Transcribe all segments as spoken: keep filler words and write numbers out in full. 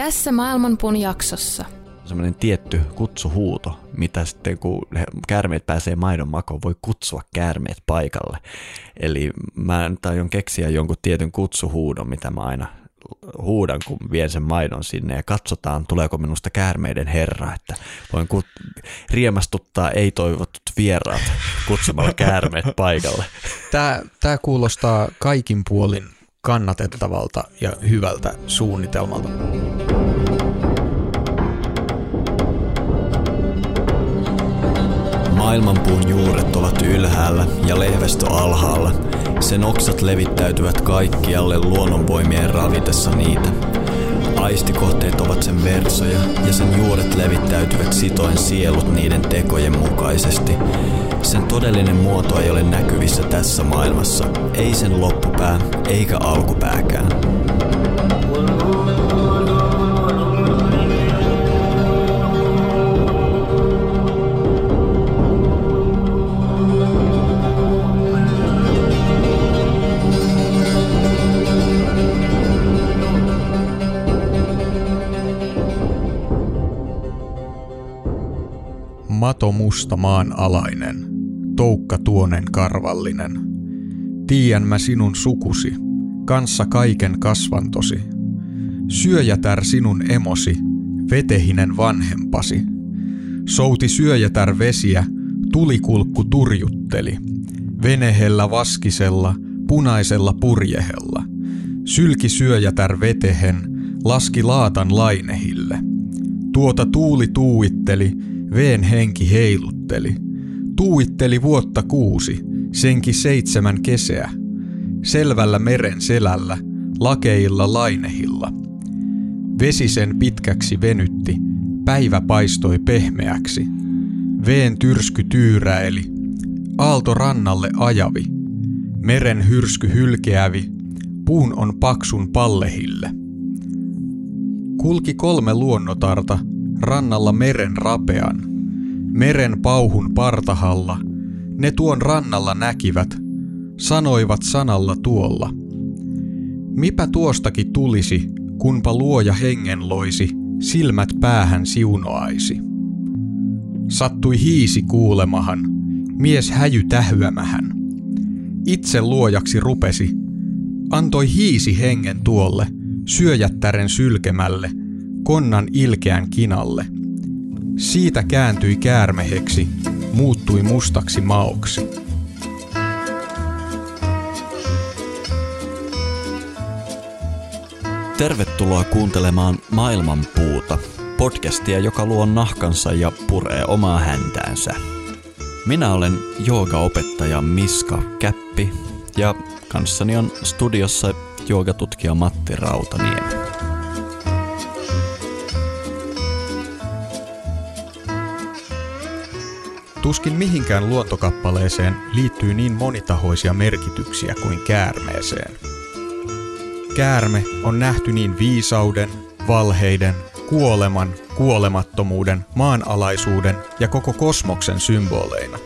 Tässä Maailmanpuun jaksossa. Semmoinen tietty kutsuhuuto, mitä sitten kun käärmeet pääsee maidon makoon, voi kutsua käärmeet paikalle. Eli mä aion keksiä jonkun tietyn kutsuhuudon, mitä mä aina huudan, kun vien sen maidon sinne ja katsotaan, tuleeko minusta käärmeiden herra, että voin kut- riemastuttaa ei-toivotut vieraat kutsumalla käärmeet paikalle. Tää, tää kuulostaa kaikin puolin kannatettavalta ja hyvältä suunnitelmalta. Maailmanpuun juuret ovat ylhäällä ja lehvästö alhaalla. Sen oksat levittäytyvät kaikkialle luonnonvoimien ravitessa niitä. Aistikohteet ovat sen versoja ja sen juuret levittäytyvät sitoen sielut niiden tekojen mukaisesti. Sen todellinen muoto ei ole näkyvissä tässä maailmassa, ei sen loppupää eikä alkupääkään. Mato musta maanalainen, toukka tuonen karvallinen. Tiedän mä sinun sukusi, kanssa kaiken kasvantosi. Syöjätär sinun emosi, vetehinen vanhempasi. Souti syöjätär vesiä, tulikulkku turjutteli. Venehellä vaskisella, punaisella purjehella. Sylki syöjätär vetehen, laski laatan lainehille. Tuota tuuli tuuitteli, veen henki heilutteli. Tuuitteli vuotta kuusi, senkin seitsemän keseä. Selvällä meren selällä, lakeilla lainehilla. Vesi sen pitkäksi venytti, päivä paistoi pehmeäksi. Veen tyrsky tyyräili, aalto rannalle ajavi. Meren hyrsky hylkeävi, puun on paksun pallehille. Kulki kolme luonnotarta, rannalla meren rapean, meren pauhun partahalla, ne tuon rannalla näkivät, sanoivat sanalla tuolla. Mipä tuostakin tulisi, kunpa luoja hengen loisi, silmät päähän siunoaisi. Sattui hiisi kuulemahan, mies häjy tähyämähän. Itse luojaksi rupesi, antoi hiisi hengen tuolle, syöjättären sylkemälle, konnan ilkeän kinalle. Siitä kääntyi käärmeheksi, muuttui mustaksi maoksi. Tervetuloa kuuntelemaan Maailmanpuuta, podcastia, joka luo nahkansa ja puree omaa häntäänsä. Minä olen joogaopettaja Miska Käppi ja kanssani on studiossa joogatutkija Matti Rautaniemi. Tuskin mihinkään luontokappaleeseen liittyy niin monitahoisia merkityksiä kuin käärmeeseen. Käärme on nähty niin viisauden, valheiden, kuoleman, kuolemattomuuden, maanalaisuuden ja koko kosmoksen symboleina.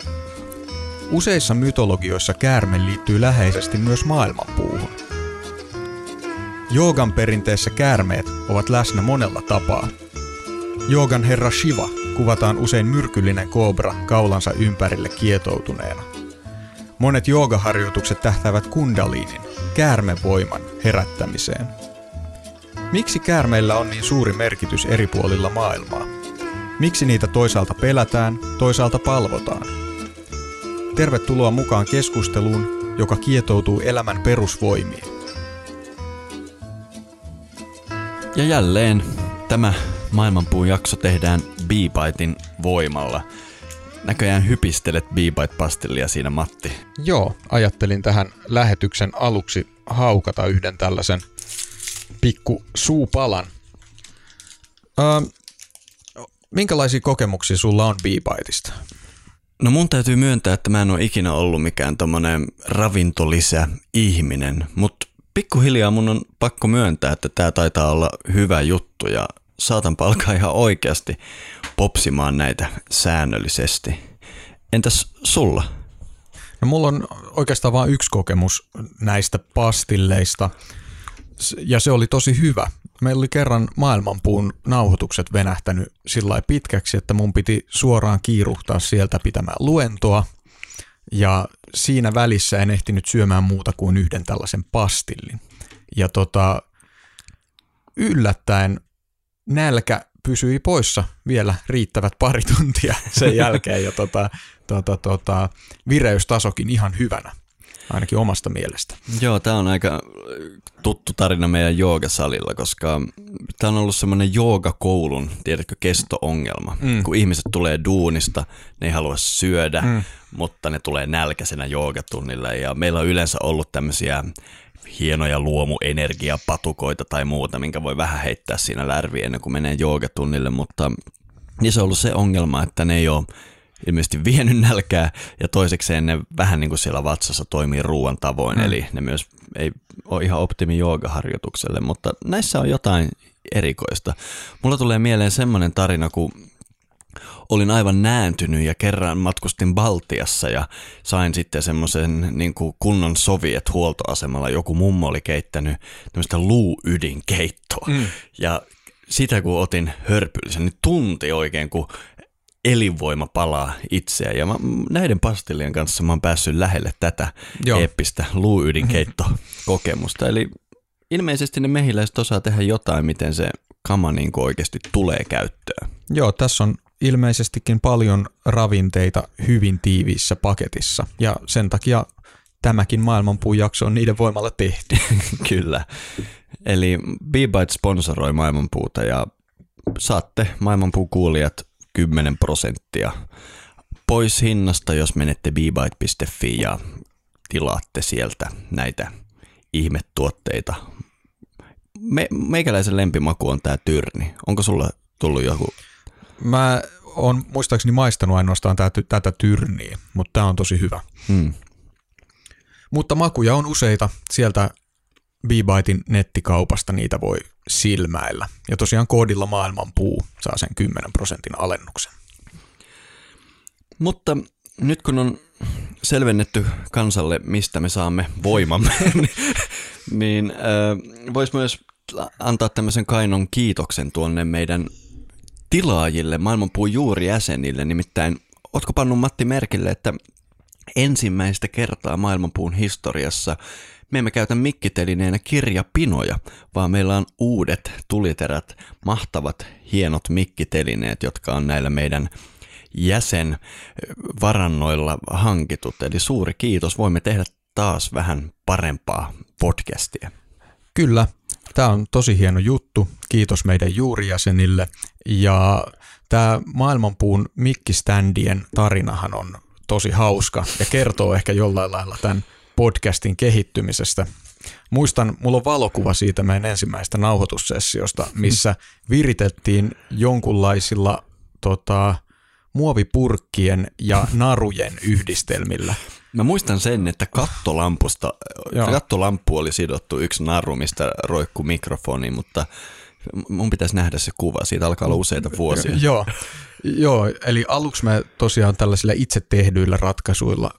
Useissa mytologioissa käärme liittyy läheisesti myös maailmanpuuhun. Joogan perinteessä käärmeet ovat läsnä monella tapaa. Joogan herra Shiva kuvataan usein myrkyllinen koobra kaulansa ympärille kietoutuneena. Monet joogaharjoitukset tähtäävät kundaliinin, käärmevoiman, herättämiseen. Miksi käärmeillä on niin suuri merkitys eri puolilla maailmaa? Miksi niitä toisaalta pelätään, toisaalta palvotaan? Tervetuloa mukaan keskusteluun, joka kietoutuu elämän perusvoimiin. Ja jälleen tämä Maailmanpuun jakso tehdään B-Biten voimalla. Näköjään hypistelet B-Bite-pastillia siinä, Matti. Joo, ajattelin tähän lähetyksen aluksi haukata yhden tällaisen pikku suupalan. Öö, minkälaisia kokemuksia sulla on B-Biteista? No mun täytyy myöntää, että mä en ole ikinä ollut mikään tommonen ravintolisä-ihminen, mutta pikkuhiljaa mun on pakko myöntää, että tää taitaa olla hyvä juttu ja saatanpa alkaa ihan oikeasti popsimaan näitä säännöllisesti. Entäs sulla? No mulla on oikeastaan vain yksi kokemus näistä pastilleista ja se oli tosi hyvä. meillä oli kerran Maailmanpuun nauhoitukset venähtänyt sillä pitkäksi, että mun piti suoraan kiiruhtaa sieltä pitämään luentoa. Ja siinä välissä en ehtinyt syömään muuta kuin yhden tällaisen pastillin. Ja tota, yllättäen nälkä pysyi poissa vielä riittävät pari tuntia sen jälkeen. Ja tota, tota, tota, vireystasokin ihan hyvänä, ainakin omasta mielestä. Joo, tämä on aika tuttu tarina meidän joogasalilla, koska tämä on ollut semmoinen joogakoulun, tiedätkö, kesto-ongelma. Mm. Kun ihmiset tulee duunista, ne ei halua syödä, mm. mutta ne tulee nälkäisenä joogatunnille. Ja meillä on yleensä ollut tämmöisiä hienoja luomuenergiapatukoita tai muuta, minkä voi vähän heittää siinä lärviin ennen kuin menee joogatunnille, mutta niissä on ollut se ongelma, että ne ei ole ilmeisesti vienyt nälkää, ja toisekseen ne vähän niin kuin siellä vatsassa toimii ruoan tavoin, mm. eli ne myös ei ole ihan optimi joogaharjoitukselle, mutta näissä on jotain erikoista. Mulla tulee mieleen semmoinen tarina, kun olin aivan nääntynyt ja kerran matkustin Baltiassa ja sain sitten semmoisen niin kuin kunnon soviet huoltoasemalla. Joku mummo oli keittänyt tämmöistä luuydinkeittoa mm. ja sitä kun otin hörpyllisen, niin tunti oikein kun elinvoima palaa itseään, ja mä, näiden pastillien kanssa mä oon päässyt lähelle tätä Joo. eeppistä luuydinkeittokokemusta. Eli ilmeisesti ne mehiläiset osaa tehdä jotain, miten se kama niin kuin oikeasti tulee käyttöön. Joo, tässä on ilmeisestikin paljon ravinteita hyvin tiiviissä paketissa, ja sen takia tämäkin Maailmanpuun jakso on niiden voimalla tehty. Kyllä. Eli B-Bite sponsoroi Maailmanpuuta, ja saatte Maailmanpuun kuulijat kymmenen prosenttia pois hinnasta, jos menette b byte piste f i ja tilaatte sieltä näitä ihmetuotteita. Me, meikäläisen lempimaku on tää tyrni. Onko sulla tullut joku? Mä oon muistaakseni maistanut ainoastaan tätä, tätä tyrniä, mutta tää on tosi hyvä. Hmm. Mutta makuja on useita. Sieltä B-Biten nettikaupasta niitä voi silmäillä. Ja tosiaan koodilla Maailmanpuu saa sen kymmenen prosentin alennuksen. Mutta nyt kun on selvennetty kansalle, mistä me saamme voimamme, niin äh, voisi myös antaa tämmöisen kainon kiitoksen tuonne meidän tilaajille, Maailmanpuun juurijäsenille. Nimittäin, ootko pannut Matti merkille, että ensimmäistä kertaa Maailmanpuun historiassa me emme käytä mikkitelineenä kirjapinoja, vaan meillä on uudet tuliterät, mahtavat, hienot mikkitelineet, jotka on näillä meidän jäsenvarannoilla hankitut. Eli suuri kiitos, voimme tehdä taas vähän parempaa podcastia. Kyllä, tämä on tosi hieno juttu. Kiitos meidän juurijäsenille. Ja tämä Maailmanpuun mikkiständien tarinahan on tosi hauska ja kertoo ehkä jollain lailla tämän podcastin kehittymisestä. Muistan, mulla on valokuva siitä meidän ensimmäistä nauhoitussessiosta, missä viritettiin jonkunlaisilla tota, muovipurkkien ja narujen yhdistelmillä. Mä muistan sen, että kattolampusta, kattolamppu oli sidottu yksi naru, mistä roikkui mikrofoni, mutta mun pitäisi nähdä se kuva, siitä alkaa olla useita vuosia. Joo, joo, eli aluksi me tosiaan tällaisilla itse tehdyillä ratkaisuilla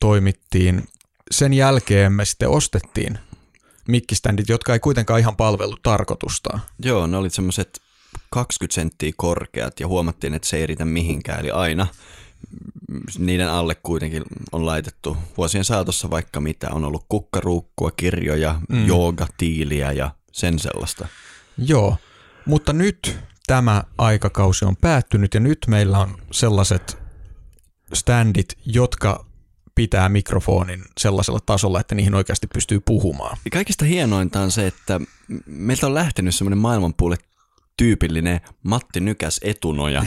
toimittiin. Sen jälkeen me sitten ostettiin mikkiständit, jotka ei kuitenkaan ihan palvellut tarkoitustaan. Joo, ne olivat semmoiset kaksikymmentä senttiä korkeat ja huomattiin, että se ei riitä mihinkään. Eli aina niiden alle kuitenkin on laitettu vuosien saatossa vaikka mitä. On ollut kukkaruukkua, kirjoja, mm. joogatiiliä ja sen sellaista. Joo, mutta nyt tämä aikakausi on päättynyt ja nyt meillä on sellaiset ständit, jotka pitää mikrofonin sellaisella tasolla, että niihin oikeasti pystyy puhumaan. Kaikista hienointa on se, että meiltä on lähtenyt semmoinen Maailmanpuulle tyypillinen Matti Nykäs etunoja.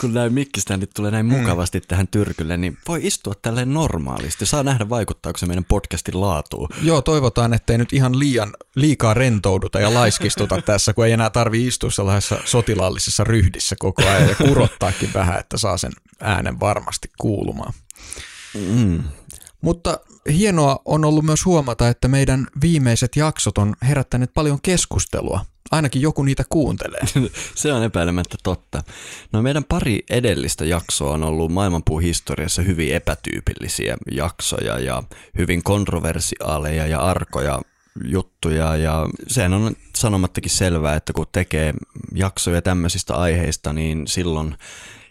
Kun nämä mikkiständit tulee näin mukavasti tähän tyrkylle, niin voi istua tälleen normaalisti. Saa nähdä, vaikuttaako se meidän podcastin laatuun. Joo, toivotaan, ettei nyt ihan liian, liikaa rentouduta ja laiskistuta tässä, kun ei enää tarvitse istua sellaisessa sotilaallisessa ryhdissä koko ajan ja kurottaakin vähän, että saa sen äänen varmasti kuulumaan. Mm. Mutta hienoa on ollut myös huomata, että meidän viimeiset jaksot on herättäneet paljon keskustelua. Ainakin joku niitä kuuntelee. Se on epäilemättä totta. No, meidän pari edellistä jaksoa on ollut Maailmanpuun historiassa hyvin epätyypillisiä jaksoja ja hyvin kontroversiaaleja ja arkoja juttuja ja sehän on sanomattakin selvää, että kun tekee jaksoja tämmöisistä aiheista, niin silloin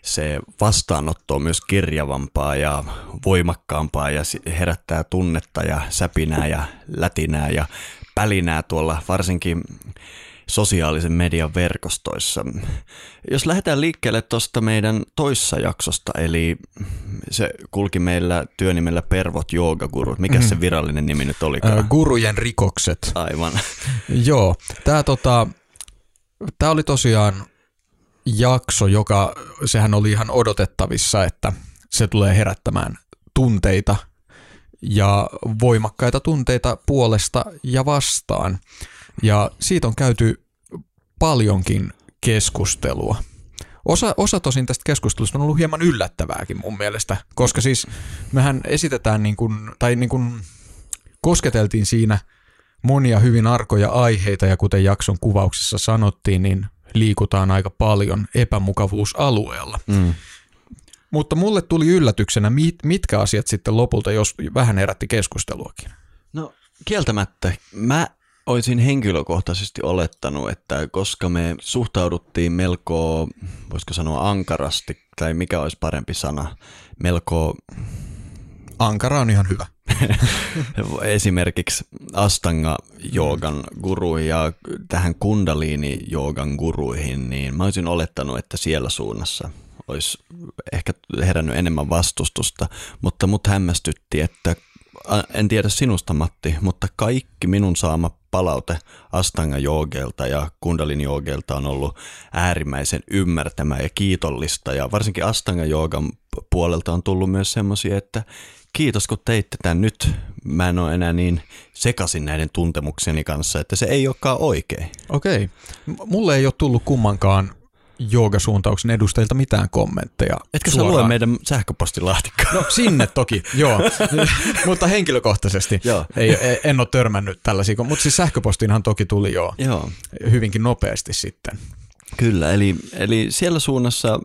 se vastaanotto on myös kirjavampaa ja voimakkaampaa ja herättää tunnetta ja säpinää ja lätinää ja pälinää tuolla varsinkin sosiaalisen median verkostoissa. Jos lähdetään liikkeelle tuosta meidän toissa jaksosta, eli se kulki meillä työnimellä Pervot joogagurut. Mikä mm-hmm. se virallinen nimi nyt olikaan? Äh, gurujen rikokset. Aivan. Joo. Tämä tota, tää oli tosiaan jakso, joka sehän oli ihan odotettavissa, että se tulee herättämään tunteita ja voimakkaita tunteita puolesta ja vastaan. Ja siitä on käyty paljonkin keskustelua. Osa, osa tosin tästä keskustelusta on ollut hieman yllättävääkin mun mielestä, koska siis mehän esitetään niin kuin, tai niin kuin kosketeltiin siinä monia hyvin arkoja aiheita ja kuten jakson kuvauksessa sanottiin, niin liikutaan aika paljon epämukavuusalueella. Mm. Mutta mulle tuli yllätyksenä, mit, mitkä asiat sitten lopulta jos vähän herätti keskusteluakin. No kieltämättä. Mä Olisin henkilökohtaisesti olettanut, että koska me suhtauduttiin melko, voisiko sanoa ankarasti, tai mikä olisi parempi sana, melko... Ankara on ihan hyvä. Esimerkiksi astanga-joogan guruihin ja tähän kundaliini-joogan guruihin, niin mä olisin olettanut, että siellä suunnassa olisi ehkä herännyt enemmän vastustusta, mutta mut hämmästytti, että en tiedä sinusta, Matti, mutta kaikki minun saama palaute astanga-joogelta ja kundalini-joogelta on ollut äärimmäisen ymmärtämää ja kiitollista. Ja varsinkin astanga-joogan puolelta on tullut myös semmoisia, että kiitos kun teitte tämän nyt. Mä en ole enää niin sekaisin näiden tuntemukseni kanssa, että se ei olekaan oikein. Okei. Mulle ei ole tullut kummankaan joogasuuntauksen edustajilta mitään kommentteja. Etkö sä lue meidän sähköpostilaatikkoa? No sinne toki, joo. Mutta henkilökohtaisesti ei, en ole törmännyt tällaisia, mutta siis sähköpostiinhan toki tuli joo, joo. hyvinkin nopeasti sitten. Kyllä, eli, eli siellä suunnassa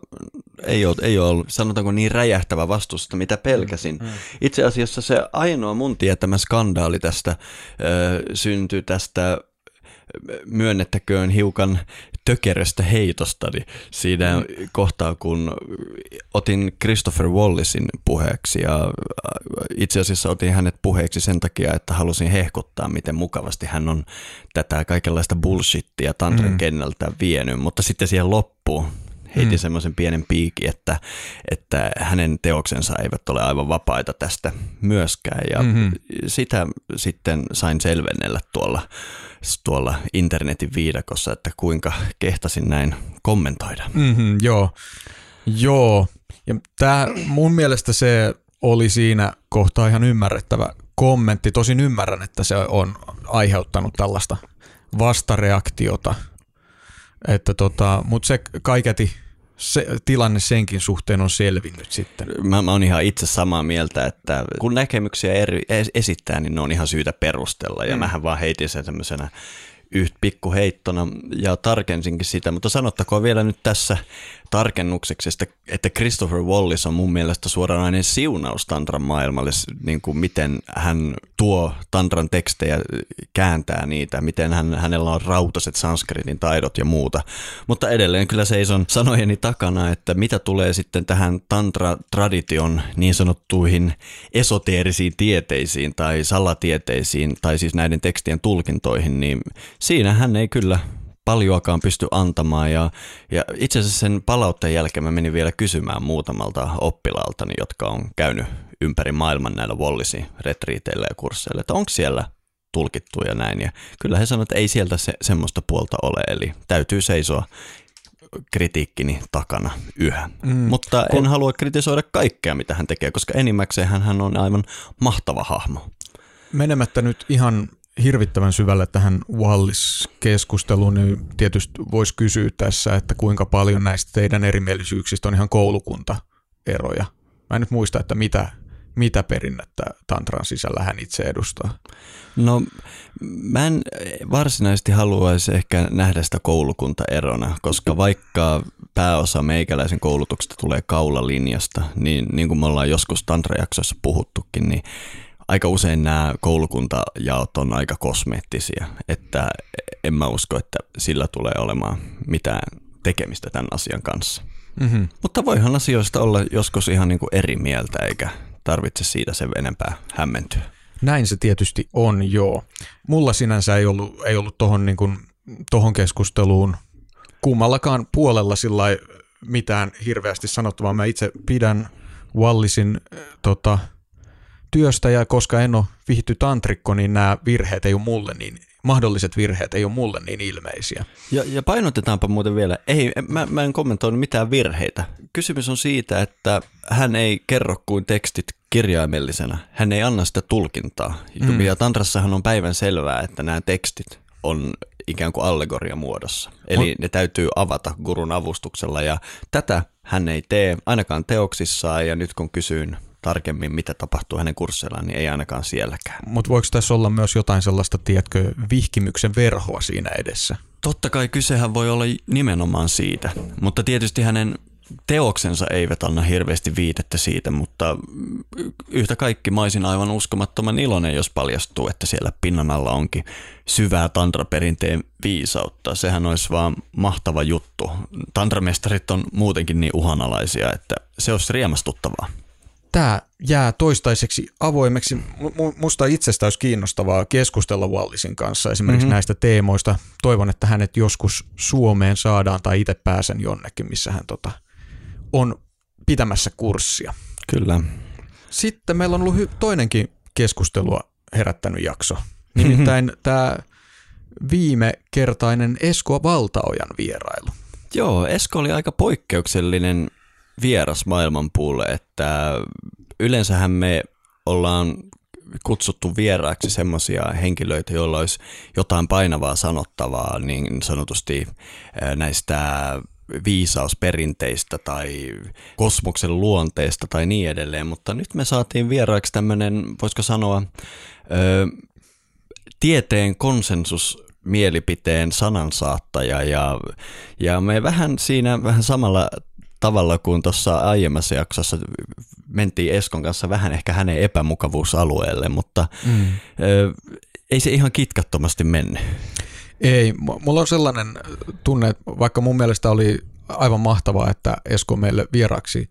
ei ole, ei ole ollut, sanotaanko niin räjähtävä vastusta, mitä pelkäsin. Mm. Itse asiassa se ainoa mun tietämä skandaali tästä ö, syntyi tästä myönnettäköön hiukan tökeröstä heitostani siinä kohtaa, kun otin Christopher Wallisin puheeksi ja itse asiassa otin hänet puheeksi sen takia, että halusin hehkuttaa, miten mukavasti hän on tätä kaikenlaista bullshittia tantran kenneltä vienyt, mutta sitten siihen loppuun heitin mm. semmoisen pienen piikin, että, että hänen teoksensa eivät ole aivan vapaita tästä myöskään ja mm-hmm. sitä sitten sain selvennellä tuolla, tuolla internetin viidakossa, että kuinka kehtasin näin kommentoida. Mm-hmm, joo, joo. Ja tää, mun mielestä se oli siinä kohtaa ihan ymmärrettävä kommentti. Tosin ymmärrän, että se on aiheuttanut tällaista vastareaktiota, että tota, mutta se kaiketi se tilanne senkin suhteen on selvinnyt sitten. Mä, mä oon ihan itse samaa mieltä, että kun näkemyksiä eri, esittää, niin ne on ihan syytä perustella. Ja mm. mähän vaan heitin sen tämmöisenä yht pikkuheittona ja tarkensinkin sitä. Mutta sanottakoon vielä nyt tässä tarkennukseksi, että Christopher Wallis on mun mielestä suoranainen siunaus tantran maailmalle, niin kuin miten hän tuo tantran tekstejä, kääntää niitä, miten hän, hänellä on rautaset sanskritin taidot ja muuta. Mutta edelleen kyllä seison sanojeni takana, että mitä tulee sitten tähän tantra-tradition niin sanottuihin esoteerisiin tieteisiin tai salatieteisiin tai siis näiden tekstien tulkintoihin, niin siinä hän ei kyllä paljoakaan pysty antamaan ja, ja itse asiassa sen palautteen jälkeen mä menin vielä kysymään muutamalta oppilaaltani, jotka on käynyt ympäri maailman näillä Wallisin retriiteillä ja kursseilla, että onko siellä tulkittu ja näin. Ja kyllä he sanoivat, että ei sieltä se, semmoista puolta ole, eli täytyy seisoa kritiikkini takana yhä. Mm. Mutta en halua kritisoida kaikkea, mitä hän tekee, koska enimmäkseen hän on aivan mahtava hahmo. Menemättä nyt ihan hirvittävän syvälle tähän Wallis-keskusteluun, niin tietysti voisi kysyä tässä, että kuinka paljon näistä teidän erimielisyyksistä on ihan koulukuntaeroja. Mä en nyt muista, että mitä, mitä perinnettä tantran sisällä hän itse edustaa. No mä en varsinaisesti haluaisi ehkä nähdä sitä koulukuntaerona, koska vaikka pääosa meikäläisen koulutuksesta tulee kaulalinjasta, niin, niin kuin me ollaan joskus tantrajaksoissa puhuttukin, niin aika usein nämä koulukuntajaot on aika kosmeettisia, että en mä usko, että sillä tulee olemaan mitään tekemistä tämän asian kanssa. Mm-hmm. Mutta voihan asioista olla joskus ihan niin kuin eri mieltä, eikä tarvitse siitä sen enempää hämmentyä. Näin se tietysti on, joo. Mulla sinänsä ei ollut, ei ollut tohon, niin kuin, tohon keskusteluun kummallakaan puolella sillai mitään hirveästi sanottavaa. Mä itse pidän Wallisin äh, tota, työstä, ja koska en ole vihitty tantrikko, niin nämä virheet ei ole mulle niin mahdolliset virheet ei ole mulle niin ilmeisiä. Ja, ja painotetaanpa muuten vielä, ei, mä, mä en kommentoinut mitään virheitä. Kysymys on siitä, että hän ei kerro kuin tekstit kirjaimellisena. Hän ei anna sitä tulkintaa. Mm. Ja tantrassahan on päivän selvää, että nämä tekstit on ikään kuin allegoria muodossa. Eli on. Ne täytyy avata gurun avustuksella, ja tätä hän ei tee ainakaan teoksissaan, ja nyt kun kysyin tarkemmin, mitä tapahtuu hänen kursseillaan, niin ei ainakaan sielläkään. Mutta voiko tässä olla myös jotain sellaista, tiedätkö, vihkimyksen verhoa siinä edessä? Totta kai kysehän voi olla nimenomaan siitä, mutta tietysti hänen teoksensa eivät anna hirveästi viitettä siitä, mutta yhtä kaikki mä olisin aivan uskomattoman iloinen, jos paljastuu, että siellä pinnan alla onkin syvää tantraperinteen viisautta. Sehän olisi vaan mahtava juttu. Tantramestarit on muutenkin niin uhanalaisia, että se olisi riemastuttavaa. Tämä jää toistaiseksi avoimeksi. Musta itsestä olisi kiinnostavaa keskustella Wallisin kanssa esimerkiksi mm-hmm. näistä teemoista. Toivon, että hänet joskus Suomeen saadaan tai itse pääsen jonnekin, missä hän tota, on pitämässä kurssia. Kyllä. Sitten meillä on ollut toinenkin keskustelua herättänyt jakso. Nimittäin mm-hmm. tämä viime kertainen Esko Valtaojan vierailu. Joo, Esko oli aika poikkeuksellinen vieras Maailmanpuulle, että yleensähän me ollaan kutsuttu vieraaksi semmoisia henkilöitä, joilla olisi jotain painavaa sanottavaa niin sanotusti näistä viisausperinteistä tai kosmoksen luonteesta tai niin edelleen, mutta nyt me saatiin vieraaksi tämmöinen, voisiko sanoa, ö, tieteen konsensus mielipiteen sanansaattaja, ja, ja me vähän siinä vähän samalla tavalla kuin tuossa aiemmassa jaksossa mentiin Eskon kanssa vähän ehkä hänen epämukavuusalueelle, mutta mm. ö, ei se ihan kitkattomasti mennyt. Ei, mulla on sellainen tunne, että vaikka mun mielestä oli aivan mahtavaa, että Esko meille vieraksi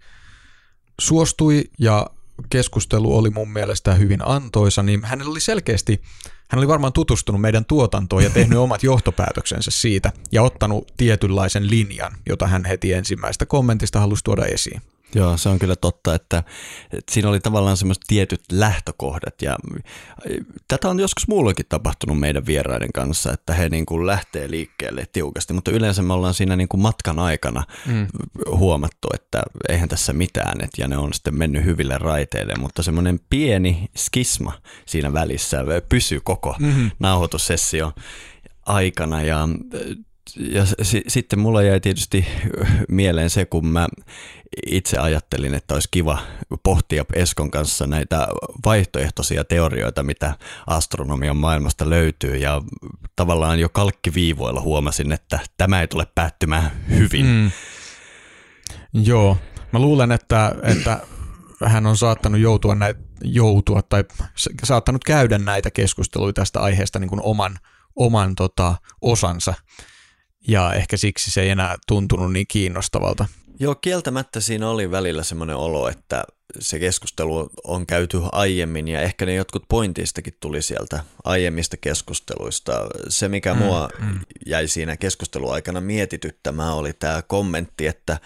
suostui ja keskustelu oli mun mielestä hyvin antoisa, niin hänellä oli selkeästi, hän oli varmaan tutustunut meidän tuotantoon ja tehnyt omat johtopäätöksensä siitä ja ottanut tietynlaisen linjan, jota hän heti ensimmäistä kommentista halusi tuoda esiin. Joo, se on kyllä totta, että, että siinä oli tavallaan semmoiset tietyt lähtökohdat, ja tätä on joskus muullekin tapahtunut meidän vieraiden kanssa, että he niin kuin lähtee liikkeelle tiukasti, mutta yleensä me ollaan siinä niin kuin matkan aikana mm. huomattu, että eihän tässä mitään, että, ja ne on sitten mennyt hyville raiteille, mutta semmoinen pieni skisma siinä välissä pysyy koko mm-hmm. nauhoitussession aikana, ja, ja s- sitten mulla jäi tietysti mieleen se, kun mä itse ajattelin, että olisi kiva pohtia Eskon kanssa näitä vaihtoehtoisia teorioita, mitä astronomian maailmasta löytyy, ja tavallaan jo kalkkiviivoilla huomasin, että tämä ei tule päättymään hyvin. Mm. Joo, mä luulen, että, että hän on saattanut joutua, näitä, joutua tai saattanut käydä näitä keskusteluja tästä aiheesta niin kuin oman, oman tota, osansa, ja ehkä siksi se ei enää tuntunut niin kiinnostavalta. Joo, kieltämättä siinä oli välillä semmoinen olo, että se keskustelu on käyty aiemmin ja ehkä ne jotkut pointistakin tuli sieltä aiemmista keskusteluista. Se, mikä mua jäi siinä keskusteluaikana mietityttämään, oli tämä kommentti, että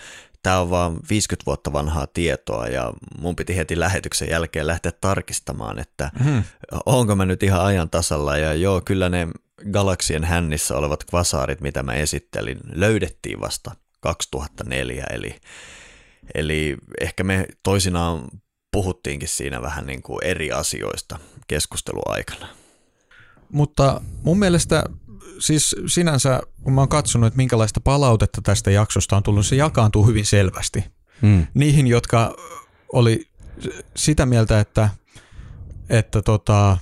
tämä on vaan viisikymmentä vuotta vanhaa tietoa, ja mun piti heti lähetyksen jälkeen lähteä tarkistamaan, että hmm. onko mä nyt ihan ajan tasalla, ja joo, kyllä ne galaksien hännissä olevat kvasaarit, mitä mä esittelin, löydettiin vasta kaksituhattaneljä, eli, eli ehkä me toisinaan puhuttiinkin siinä vähän niin kuin eri asioista keskusteluaikana. Mutta mun mielestä siis sinänsä, kun mä oon katsonut, että minkälaista palautetta tästä jaksosta on tullut, se jakaantuu hyvin selvästi. Hmm. Niihin, jotka oli sitä mieltä, että, että tota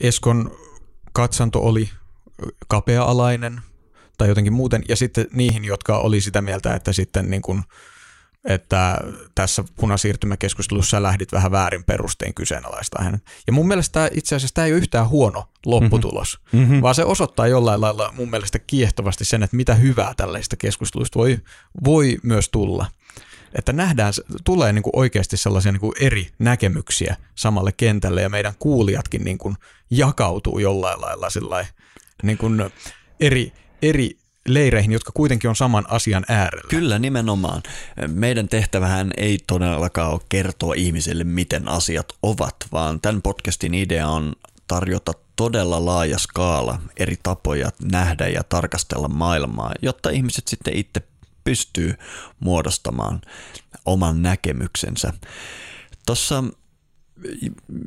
Eskon katsanto oli kapea-alainen, tai jotenkin muuten, ja sitten niihin, jotka oli sitä mieltä, että sitten niin kuin että tässä punasiirtymäkeskustelussa lähdit vähän väärin perustein kyseenalaistamaan. Ja mun mielestä itse asiassa tämä ei ole yhtään huono lopputulos, mm-hmm. vaan se osoittaa jollain lailla mun mielestä kiehtovasti sen, että mitä hyvää tällaista keskustelusta voi, voi myös tulla. Että nähdään, tulee niin kuin oikeasti sellaisia niin kuin eri näkemyksiä samalle kentälle ja meidän kuulijatkin niin kuin jakautuu jollain lailla sellainen, niin kuin eri, eri leireihin, jotka kuitenkin on saman asian äärellä. Kyllä, nimenomaan. Meidän tehtävähän ei todellakaan ole kertoa ihmiselle, miten asiat ovat, vaan tämän podcastin idea on tarjota todella laaja skaala eri tapoja nähdä ja tarkastella maailmaa, jotta ihmiset sitten itse pystyy muodostamaan oman näkemyksensä. Tuossa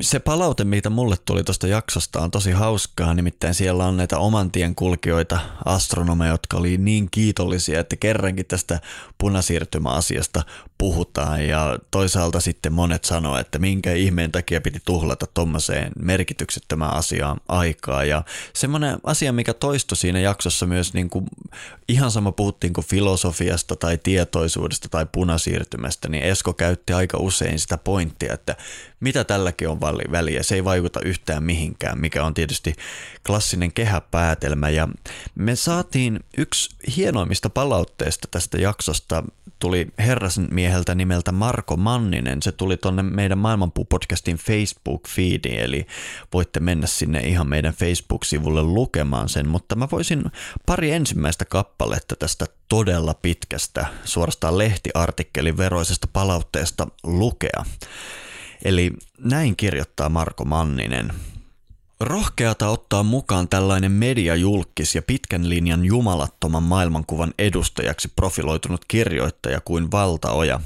se palaute, mitä mulle tuli tuosta jaksosta, on tosi hauskaa, nimittäin siellä on näitä oman tien kulkijoita, astronomeja, jotka oli niin kiitollisia, että kerrankin tästä punasiirtymäasiasta puhutaan, ja toisaalta sitten monet sanoo, että minkä ihmeen takia piti tuhlata tuommoiseen merkityksettömään asiaan aikaa, ja semmoinen asia, mikä toistui siinä jaksossa myös, niin kuin, ihan sama puhuttiin kuin filosofiasta tai tietoisuudesta tai punasiirtymästä, niin Esko käytti aika usein sitä pointtia, että mitä tälläkin on väliä, se ei vaikuta yhtään mihinkään, mikä on tietysti klassinen kehäpäätelmä. Ja me saatiin yksi hienoimmista palautteista tästä jaksosta, tuli herrasmieheltä nimeltä Marko Manninen. Se tuli tuonne meidän Maailmanpuu-podcastin Facebook-feediin, eli voitte mennä sinne ihan meidän Facebook-sivulle lukemaan sen, mutta mä voisin pari ensimmäistä kappaletta tästä todella pitkästä, suorastaan lehtiartikkelin veroisesta palautteesta lukea. Eli näin kirjoittaa Marko Manninen. Rohkeata ottaa mukaan tällainen mediajulkkis ja pitkän linjan jumalattoman maailmankuvan edustajaksi profiloitunut kirjoittaja kuin Valtaoja.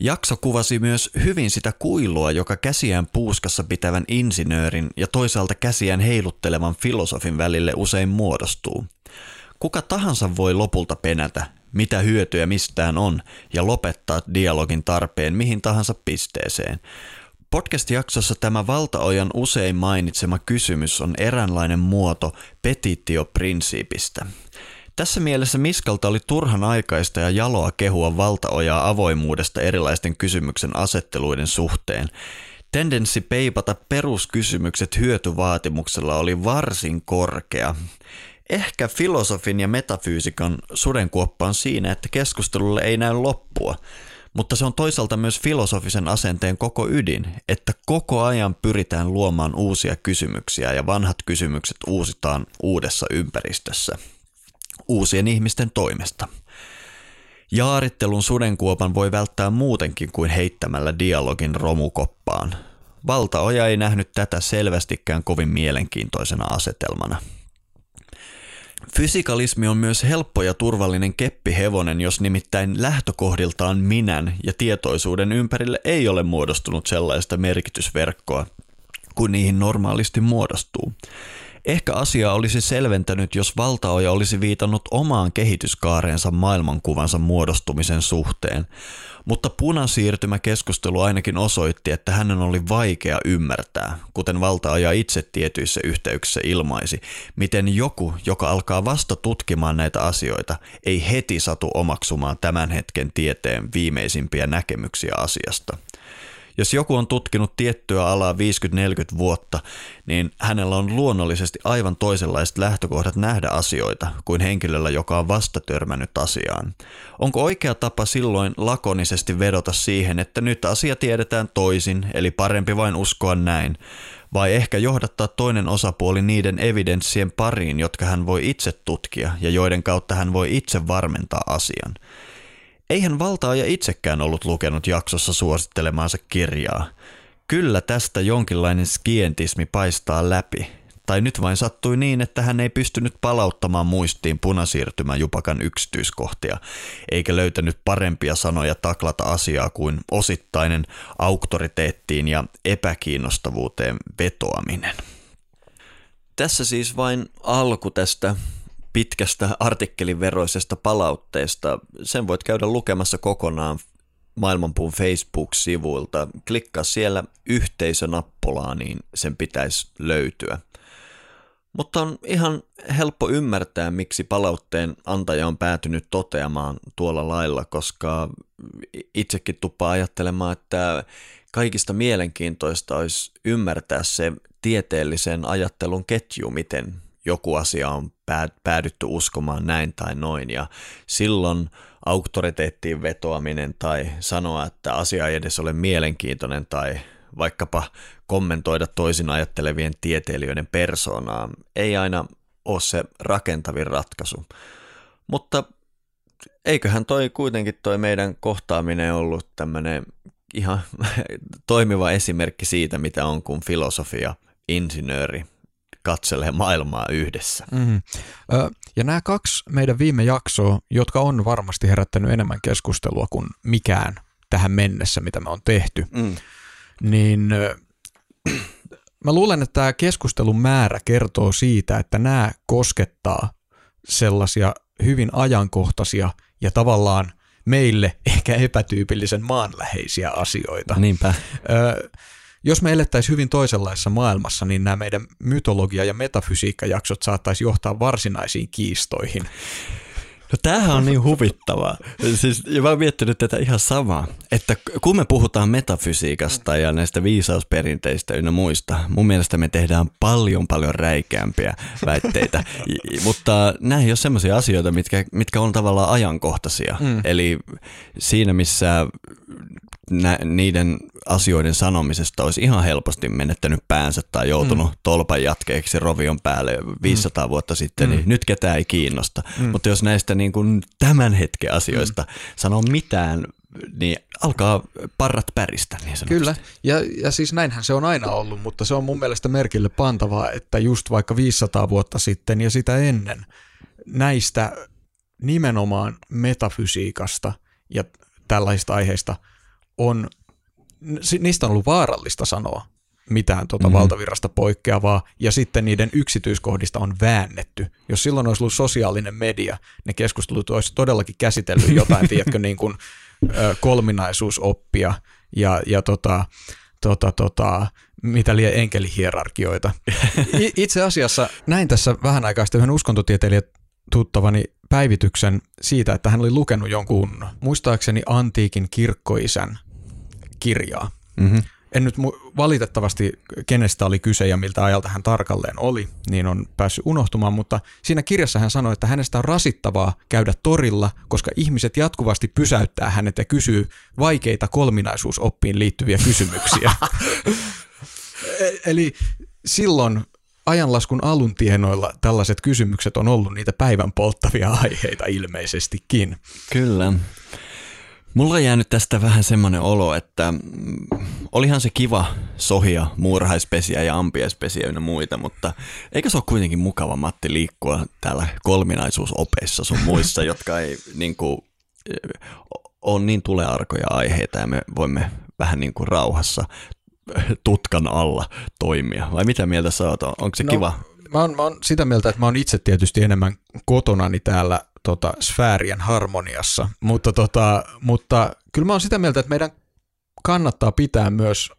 Jakso kuvasi myös hyvin sitä kuilua, joka käsiään puuskassa pitävän insinöörin ja toisaalta käsiään heiluttelevan filosofin välille usein muodostuu. Kuka tahansa voi lopulta penätä, mitä hyötyä mistään on, ja lopettaa dialogin tarpeen mihin tahansa pisteeseen. Podcast-jaksossa tämä Valtaojan usein mainitsema kysymys on eräänlainen muoto petitioprinsiipistä. Tässä mielessä Miskalta oli turhan aikaista ja jaloa kehua Valtaojaa avoimuudesta erilaisten kysymyksen asetteluiden suhteen. Tendenssi peipata peruskysymykset hyötyvaatimuksella oli varsin korkea. Ehkä filosofin ja metafyysikan sudenkuoppa on siinä, että keskustelulle ei näy loppua, mutta se on toisaalta myös filosofisen asenteen koko ydin, että koko ajan pyritään luomaan uusia kysymyksiä ja vanhat kysymykset uusitaan uudessa ympäristössä, uusien ihmisten toimesta. Jaarittelun sudenkuopan voi välttää muutenkin kuin heittämällä dialogin romukoppaan. Valtaoja ei nähnyt tätä selvästikään kovin mielenkiintoisena asetelmana. Fysikalismi on myös helppo ja turvallinen keppihevonen, jos nimittäin lähtökohdiltaan minän ja tietoisuuden ympärille ei ole muodostunut sellaista merkitysverkkoa, kuin niihin normaalisti muodostuu. Ehkä asiaa olisi selventänyt, jos Valtaoja olisi viitannut omaan kehityskaareensa maailmankuvansa muodostumisen suhteen, mutta punasiirtymäkeskustelu ainakin osoitti, että hänen oli vaikea ymmärtää, kuten Valtaoja itse tietyissä yhteyksissä ilmaisi, miten joku, joka alkaa vasta tutkimaan näitä asioita, ei heti satu omaksumaan tämän hetken tieteen viimeisimpiä näkemyksiä asiasta. Jos joku on tutkinut tiettyä alaa viisikymmentä neljäkymmentä vuotta, niin hänellä on luonnollisesti aivan toisenlaiset lähtökohdat nähdä asioita kuin henkilöllä, joka on vasta törmännyt asiaan. Onko oikea tapa silloin lakonisesti vedota siihen, että nyt asia tiedetään toisin, eli parempi vain uskoa näin, vai ehkä johdattaa toinen osapuoli niiden evidenssien pariin, jotka hän voi itse tutkia ja joiden kautta hän voi itse varmentaa asian? Eihän Valtaoja itsekään ollut lukenut jaksossa suosittelemaansa kirjaa. Kyllä tästä jonkinlainen skientismi paistaa läpi. Tai nyt vain sattui niin, että hän ei pystynyt palauttamaan muistiin punasiirtymäjupakan yksityiskohtia, eikä löytänyt parempia sanoja taklata asiaa kuin osittainen auktoriteettiin ja epäkiinnostavuuteen vetoaminen. Tässä siis vain alku tästä pitkästä artikkelin veroisesta palautteesta. Sen voit käydä lukemassa kokonaan Maailmanpuun Facebook-sivuilta. Klikkaa siellä yhteisönappulaan, niin sen pitäisi löytyä. Mutta on ihan helppo ymmärtää, miksi palautteen antaja on päätynyt toteamaan tuolla lailla, koska itsekin tuppaa ajattelemaan, että kaikista mielenkiintoista olisi ymmärtää se tieteellisen ajattelun ketju, miten joku asia on päädytty uskomaan näin tai noin, ja silloin auktoriteettiin vetoaminen tai sanoa, että asia ei edes ole mielenkiintoinen tai vaikkapa kommentoida toisin ajattelevien tieteilijöiden persoonaa ei aina ole se rakentavin ratkaisu. Mutta eiköhän toi kuitenkin toi meidän kohtaaminen ollut tämmöinen ihan toimiva esimerkki siitä, mitä on, kun filosofia, insinööri katselee maailmaa yhdessä. Mm. Ja nämä kaksi meidän viime jaksoa, jotka on varmasti herättänyt enemmän keskustelua kuin mikään tähän mennessä, mitä me on tehty, mm. niin mä luulen, että tämä keskustelun määrä kertoo siitä, että nämä koskettaa sellaisia hyvin ajankohtaisia ja tavallaan meille ehkä epätyypillisen maanläheisiä asioita. Niinpä. Ö, jos me elettäisiin hyvin toisenlaisessa maailmassa, niin nämä meidän mytologia- ja metafysiikkajaksot saattaisi johtaa varsinaisiin kiistoihin. No tämähän on niin huvittavaa. Siis, ja mä oon miettinyt tätä ihan samaa, että kun me puhutaan metafysiikasta ja näistä viisausperinteistä ynnä muista, mun mielestä me tehdään paljon paljon räikeämpiä väitteitä, mutta nämä ei ole sellaisia asioita, mitkä, mitkä on tavallaan ajankohtaisia. Mm. Eli siinä, missä nä, niiden asioiden sanomisesta olisi ihan helposti menettänyt päänsä tai joutunut mm. tolpan jatkeeksi rovion päälle viisisataa mm. vuotta sitten, niin mm. nyt ketään ei kiinnosta. Mm. Mutta jos näistä niin kuin tämän hetken asioista mm. sanoo mitään, niin alkaa parrat päristä. Niin kyllä, ja, ja siis näinhän se on aina ollut, mutta se on mun mielestä merkille pantavaa, että just vaikka viisisataa vuotta sitten ja sitä ennen näistä nimenomaan metafysiikasta ja tällaisista aiheista on niistä on ollut vaarallista sanoa mitään tuota mm-hmm. valtavirrasta poikkeavaa, ja sitten niiden yksityiskohdista on väännetty. Jos silloin olisi ollut sosiaalinen media, ne keskustelut olisi todellakin käsitellyt jotain, tiedätkö, niin kuin kolminaisuusoppia ja, ja tota, tota, tota, mitä liian enkelihierarkioita. Itse asiassa näin tässä vähän aikaa sitten yhden uskontotieteilijän tuttavani päivityksen siitä, että hän oli lukenut jonkun, muistaakseni antiikin kirkkoisän kirjaa. Mm-hmm. En nyt mu- valitettavasti kenestä oli kyse ja miltä ajalta hän tarkalleen oli, niin on päässyt unohtumaan, mutta siinä kirjassa hän sanoi, että hänestä on rasittavaa käydä torilla, koska ihmiset jatkuvasti pysäyttää hänet ja kysyy vaikeita kolminaisuusoppiin liittyviä kysymyksiä. Eli silloin ajanlaskun alun tienoilla tällaiset kysymykset on ollut niitä päivän polttavia aiheita ilmeisestikin. Kyllä. Mulla on jäänyt tästä vähän semmoinen olo, että olihan se kiva sohia muurahaispesiä ja ampiaispesiä ja muita, mutta eikö se ole kuitenkin mukava, Matti, liikkua täällä kolminaisuusopeissa sun muissa, jotka ei niin kuin, ole niin tulearkoja aiheita ja me voimme vähän niin kuin rauhassa tutkan alla toimia. Vai mitä mieltä sä oot? Onko se no, kiva? Mä oon, mä oon sitä mieltä, että mä oon itse tietysti enemmän kotonani täällä Tota, sfäärien harmoniassa, mutta, tota, mutta kyllä mä oon sitä mieltä, että meidän kannattaa pitää myös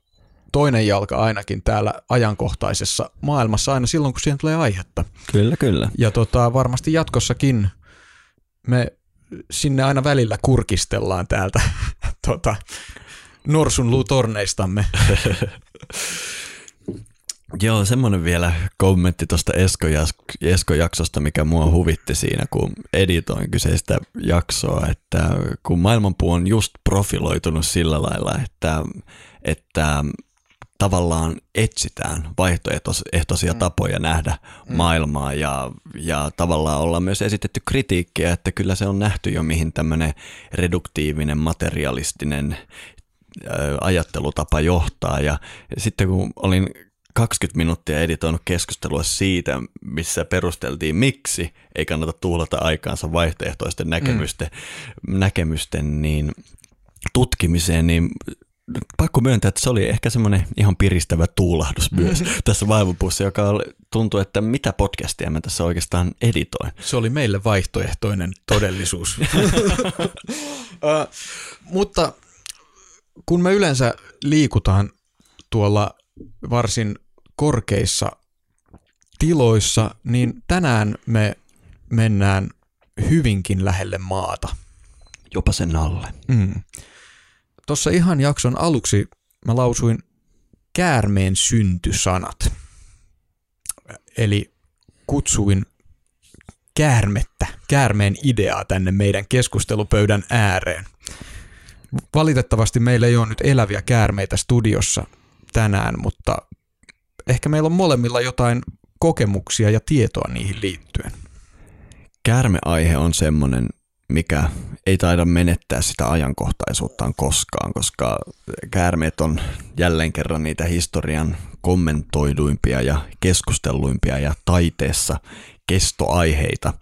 toinen jalka ainakin täällä ajankohtaisessa maailmassa aina silloin, kun siihen tulee aihetta. Kyllä, kyllä. Ja tota, varmasti jatkossakin me sinne aina välillä kurkistellaan täältä tota, norsunluutorneistamme. Joo, semmoinen vielä kommentti tuosta Esko-jaksosta, mikä mua huvitti siinä, kun editoin kyseistä jaksoa, että kun Maailmanpuu on just profiloitunut sillä lailla, että, että tavallaan etsitään vaihtoehtoisia mm. tapoja nähdä mm. maailmaa ja, ja tavallaan ollaan myös esitetty kritiikkiä, että kyllä se on nähty jo, mihin tämmöinen reduktiivinen, materialistinen ajattelutapa johtaa, ja sitten kun olin kaksikymmentä minuuttia editoinut keskustelua siitä, missä perusteltiin, miksi ei kannata tuhlata aikaansa vaihtoehtoisten näkemysten, mm. näkemysten niin tutkimiseen, niin pakko myöntää, että se oli ehkä semmoinen ihan piristävä tuulahdus myös mm. tässä Maailmanpuussa, joka tuntui, että mitä podcastia mä tässä oikeastaan editoin. Se oli meille vaihtoehtoinen todellisuus. uh, mutta kun me yleensä liikutaan tuolla varsin korkeissa tiloissa, niin tänään me mennään hyvinkin lähelle maata. Jopa sen alle. Mm. Tuossa ihan jakson aluksi mä lausuin käärmeen syntysanat. Eli kutsuin käärmettä, käärmeen ideaa tänne meidän keskustelupöydän ääreen. Valitettavasti meillä ei ole nyt eläviä käärmeitä studiossa tänään, mutta ehkä meillä on molemmilla jotain kokemuksia ja tietoa niihin liittyen. Käärmeaihe on semmoinen, mikä ei taida menettää sitä ajankohtaisuuttaan koskaan, koska käärmeet on jälleen kerran niitä historian kommentoiduimpia ja keskustelluimpia ja taiteessa kestoaiheita.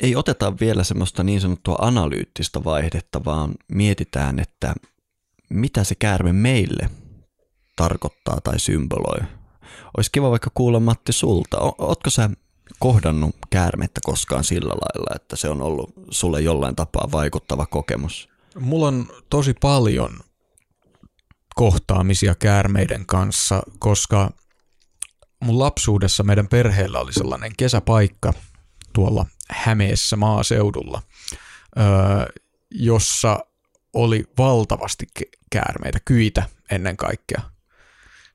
Ei oteta vielä semmoista niin sanottua analyyttistä vaihdetta, vaan mietitään, että mitä se käärme meille tarkoittaa tai symboloi. Olisi kiva vaikka kuulla, Matti, sulta. Ootko sä kohdannut käärmettä koskaan sillä lailla, että se on ollut sulle jollain tapaa vaikuttava kokemus? Mulla on tosi paljon kohtaamisia käärmeiden kanssa, koska mun lapsuudessa meidän perheellä oli sellainen kesäpaikka tuolla Hämeessä maaseudulla, jossa oli valtavasti käärmeitä, kyitä ennen kaikkea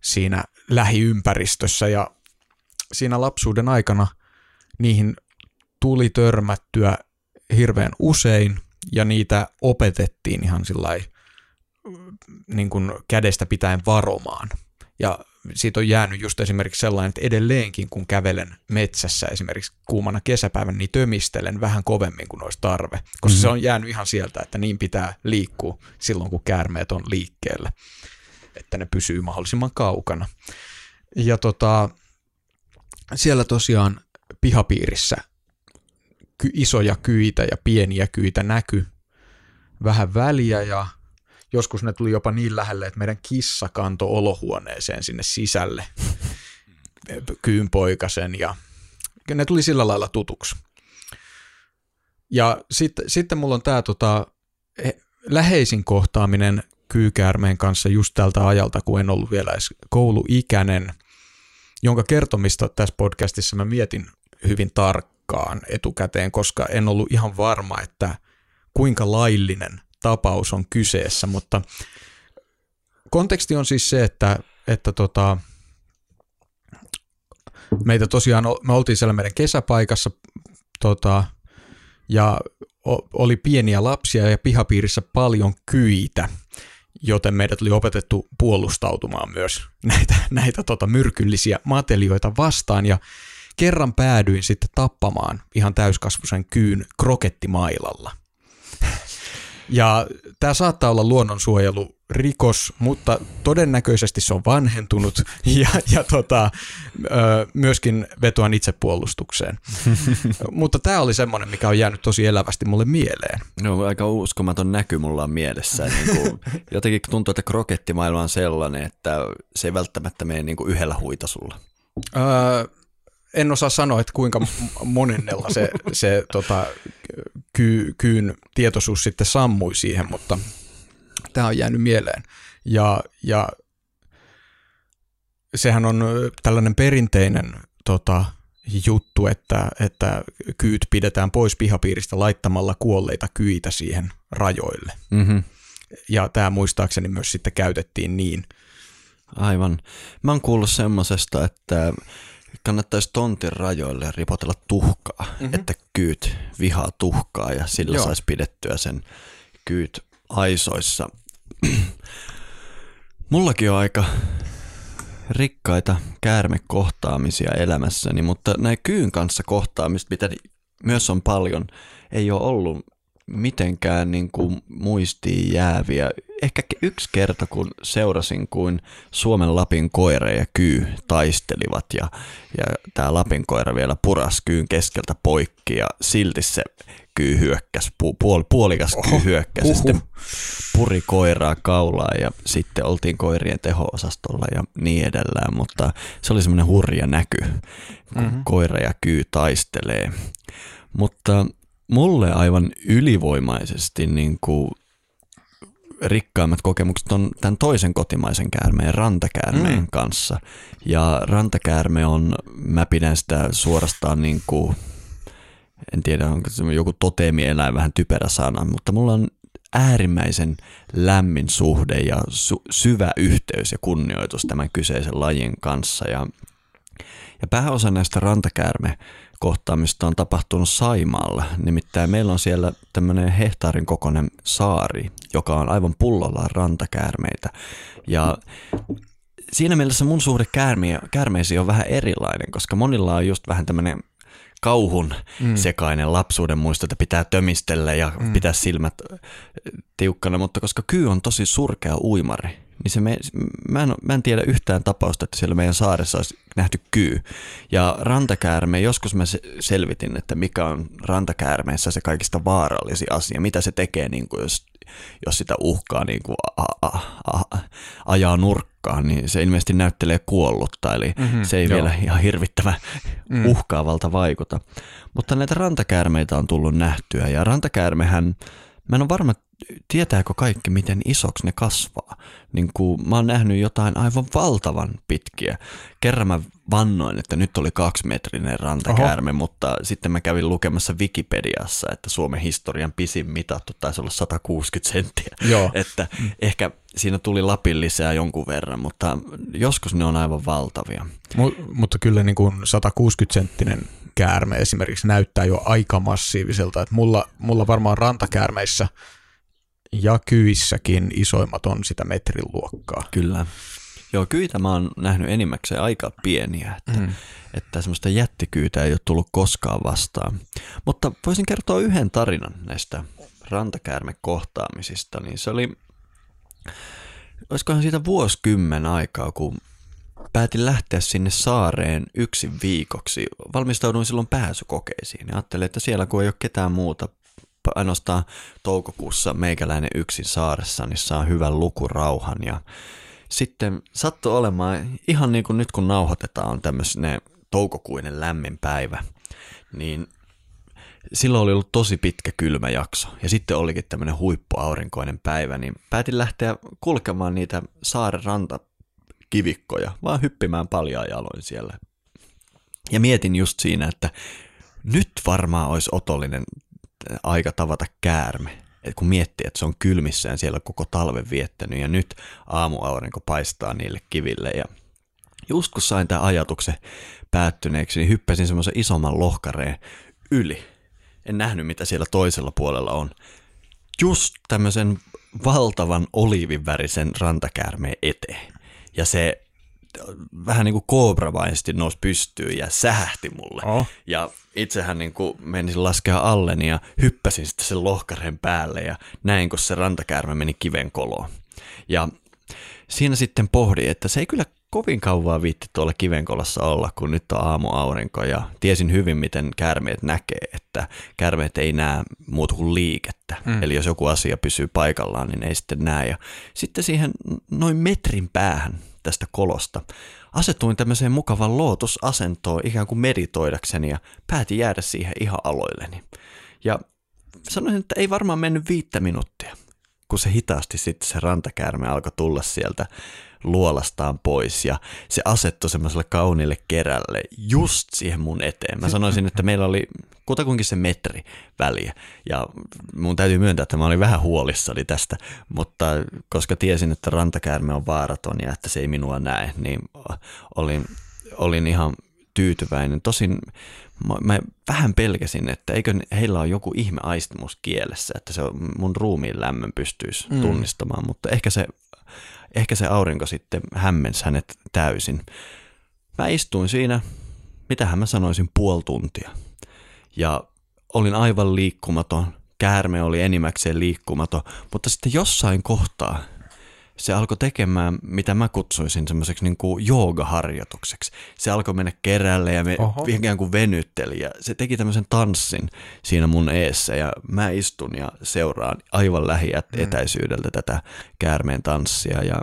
siinä lähiympäristössä, ja siinä lapsuuden aikana niihin tuli törmättyä hirveän usein ja niitä opetettiin ihan sillai niin kuin kädestä pitäen varomaan. Ja siitä on jäänyt just esimerkiksi sellainen, että edelleenkin kun kävelen metsässä esimerkiksi kuumana kesäpäivänä, niin tömistelen vähän kovemmin kuin olisi tarve, koska mm-hmm. se on jäänyt ihan sieltä, että niin pitää liikkua silloin kun käärmeet on liikkeellä, että ne pysyy mahdollisimman kaukana. Ja tota, siellä tosiaan pihapiirissä isoja kyitä ja pieniä kyitä näkyi vähän väliä ja joskus ne tuli jopa niin lähelle, että meidän kissa kantoi olohuoneeseen sinne sisälle kyynpoikasen ja ne tuli sillä lailla tutuksi. Ja sitten sit mulla on tämä tota, läheisin kohtaaminen kyykäärmeen kanssa just tältä ajalta, kun en ollut vielä edes kouluikäinen, jonka kertomista tässä podcastissa mä mietin hyvin tarkkaan etukäteen, koska en ollut ihan varma, että kuinka laillinen tapaus on kyseessä, mutta konteksti on siis se, että, että tota, meitä tosiaan, me oltiin siellä meidän kesäpaikassa tota, ja oli pieniä lapsia ja pihapiirissä paljon kyitä, joten meidät oli opetettu puolustautumaan myös näitä, näitä tota myrkyllisiä matelioita vastaan ja kerran päädyin sitten tappamaan ihan täyskasvuisen kyyn krokettimailalla. Ja tämä saattaa olla luonnonsuojelurikos, mutta todennäköisesti se on vanhentunut ja, ja tota, myöskin vetoan itsepuolustukseen. Mutta tämä oli semmoinen, mikä on jäänyt tosi elävästi mulle mieleen. No aika uskomaton näky mulla on mielessä. Niin kuin, jotenkin tuntuu, että krokettimaailma on sellainen, että se ei välttämättä mene niin kuin yhdellä huitasulla. Öö, en osaa sanoa, että kuinka monennella se, se tota, ky, kyyn tietoisuus sitten sammui siihen, mutta tämä on jäänyt mieleen. Ja, ja sehän on tällainen perinteinen tota, juttu, että, että kyyt pidetään pois pihapiiristä laittamalla kuolleita kyitä siihen rajoille. Mm-hmm. Ja tämä muistaakseni myös sitten käytettiin niin. Aivan. Mä oon kuullut semmoisesta, että kannattaisi tontin rajoille ripotella tuhkaa, mm-hmm. että kyyt vihaa tuhkaa ja sillä saisi pidettyä sen kyyt aisoissa. Mullakin on aika rikkaita käärmekohtaamisia elämässäni, mutta nämä kyyn kanssa kohtaamista, mitä myös on paljon, ei ole ollut mitenkään niin kuin muistiin jääviä. Ehkä yksi kerta, kun seurasin, kuin Suomen Lapin koira ja kyy taistelivat ja, ja tämä Lapin koira vielä purasi kyyn keskeltä poikki ja silti se kyy hyökkäsi, puol, puolikas Oho, kyy hyökkäsi, uhuh. sitten puri koiraa kaulaa ja sitten oltiin koirien teho-osastolla ja niin edellään, mutta se oli semmoinen hurja näky, kun mm-hmm. koira ja kyy taistelee, mutta mulle aivan ylivoimaisesti niin kuin rikkaimmat kokemukset on tämän toisen kotimaisen käärmeen, rantakäärmeen mm. kanssa. Ja rantakäärme on, mä pidän sitä suorastaan niin kuin, en tiedä onko se joku toteemieläin, vähän typerä sana, mutta mulla on äärimmäisen lämmin suhde ja su- syvä yhteys ja kunnioitus tämän kyseisen lajin kanssa. Ja, ja pääosa näistä rantakäärme kohtaamista on tapahtunut Saimaalla. Nimittäin meillä on siellä tämmöinen hehtaarin kokoinen saari, joka on aivan pullollaan rantakäärmeitä. Ja siinä mielessä mun suhde käärme, käärmeisiin on vähän erilainen, koska monilla on just vähän tämmöinen kauhun mm. sekainen lapsuuden muisto, että pitää tömistellä ja mm. pitää silmät tiukkana, mutta koska kyy on tosi surkea uimari, niin se me, mä, en, mä en tiedä yhtään tapausta, että siellä meidän saaressa olisi nähty kyy. Ja rantakäärme, joskus mä selvitin, että mikä on rantakäärmeessä se kaikista vaarallisin asia, mitä se tekee, niin kuin jos, jos sitä uhkaa niin kuin a, a, a, ajaa nurkkaan. Niin se ilmeisesti näyttelee kuollutta, eli mm-hmm, se ei joo. vielä ihan hirvittävän mm. uhkaavalta vaikuta. Mutta näitä rantakäärmeitä on tullut nähtyä, ja rantakäärmehän, mä en ole varma, tietääkö kaikki, miten isoksi ne kasvaa. Niin kuin mä oon nähnyt jotain aivan valtavan pitkiä. Kerran mä vannoin, että nyt oli kaksimetrinen rantakäärme, oho. Mutta sitten mä kävin lukemassa Wikipediassa, että Suomen historian pisin mitattu taisi olla sata kuusikymmentä senttiä. Joo. Että mm. ehkä siinä tuli Lapin lisää jonkun verran, mutta joskus ne on aivan valtavia. M- mutta kyllä niin kuin satakuusikymmentä senttinen käärme esimerkiksi näyttää jo aika massiiviselta. Että mulla, mulla varmaan rantakäärmeissä ja kyissäkin isoimmat on sitä metrin luokkaa. Kyllä. Joo, kyitä mä oon nähnyt enimmäkseen aika pieniä, että, mm. että semmoista jättikyytä ei ole tullut koskaan vastaan. Mutta voisin kertoa yhden tarinan näistä rantakäärmekohtaamisista. Niin se oli, olisikohan siitä vuosikymmen aikaa, kun päätin lähteä sinne saareen yksin viikoksi. Valmistauduin silloin pääsykokeisiin ja ajattelin, että siellä kun ei ole ketään muuta, ainoastaan toukokuussa meikäläinen yksin saaressa, niin saa hyvän lukurauhan. Ja sitten sattui olemaan, ihan niin kuin nyt kun nauhoitetaan, on tämmöinen toukokuinen lämmin päivä, niin silloin oli ollut tosi pitkä kylmä jakso. Ja sitten olikin tämmöinen huippuaurinkoinen päivä, niin päätin lähteä kulkemaan niitä saaren rantakivikkoja, vaan hyppimään paljaan jaloin siellä. Ja mietin just siinä, että nyt varmaan olisi otollinen aika tavata käärme, et kun miettii, että se on kylmissään siellä koko talven viettänyt ja nyt aamuaurinko paistaa niille kiville. Ja just kun sain tämän ajatuksen päättyneeksi, niin hyppäsin semmoisen isomman lohkareen yli. En nähnyt, mitä siellä toisella puolella on. Just tämmöisen valtavan oliivivärisen rantakäärmeen eteen. Ja se vähän niin kuin koobravaisesti nousi pystyyn ja sähähti mulle. Oh. Ja itsehän niin kuin menisin laskea alleni ja hyppäsin sitten sen lohkaren päälle ja näin, kun se rantakäärme meni kiven koloon. Ja siinä sitten pohdin, että se ei kyllä kovin kauan viitti tuolla kivenkolossa olla, kun nyt on aamuaurinko, ja tiesin hyvin, miten käärmeet näkee, että käärmeet ei näe muuta kuin liikettä. Mm. Eli jos joku asia pysyy paikallaan, niin ei sitten näe. Ja sitten siihen noin metrin päähän tästä kolosta asetuin tämmöiseen mukavan lootusasentoon ikään kuin meditoidakseni ja päätin jäädä siihen ihan aloilleni. Ja sanoin, että ei varmaan mennyt viittä minuuttia, kun se hitaasti sitten se rantakäärme alkoi tulla sieltä luolastaan pois ja se asettui semmoiselle kauniille kerälle just siihen mun eteen. Mä sanoisin, että meillä oli kutakuinkin se metri väliä ja mun täytyy myöntää, että mä olin vähän huolissani tästä, mutta koska tiesin, että rantakäärme on vaaraton ja että se ei minua näe, niin olin, olin ihan tyytyväinen. Tosin mä, mä vähän pelkäsin, että eikö heillä ole joku ihme aistimus kielessä, että se mun ruumiin lämmön pystyisi mm. tunnistamaan, mutta ehkä se Ehkä se aurinko sitten hämmensi hänet täysin. Mä istuin siinä, mitähän mä sanoisin, puoli tuntia. Ja olin aivan liikkumaton. Käärme oli enimmäkseen liikkumaton. Mutta sitten jossain kohtaa se alkoi tekemään, mitä mä kutsuisin semmoiseksi niin kuin joogaharjoitukseksi. Se alkoi mennä kerälle ja me ikään kuin venytteli. Ja se teki tämmöisen tanssin siinä mun eessä. Ja mä istun ja seuraan aivan lähietäisyydeltä mm. tätä käärmeen tanssia. Ja,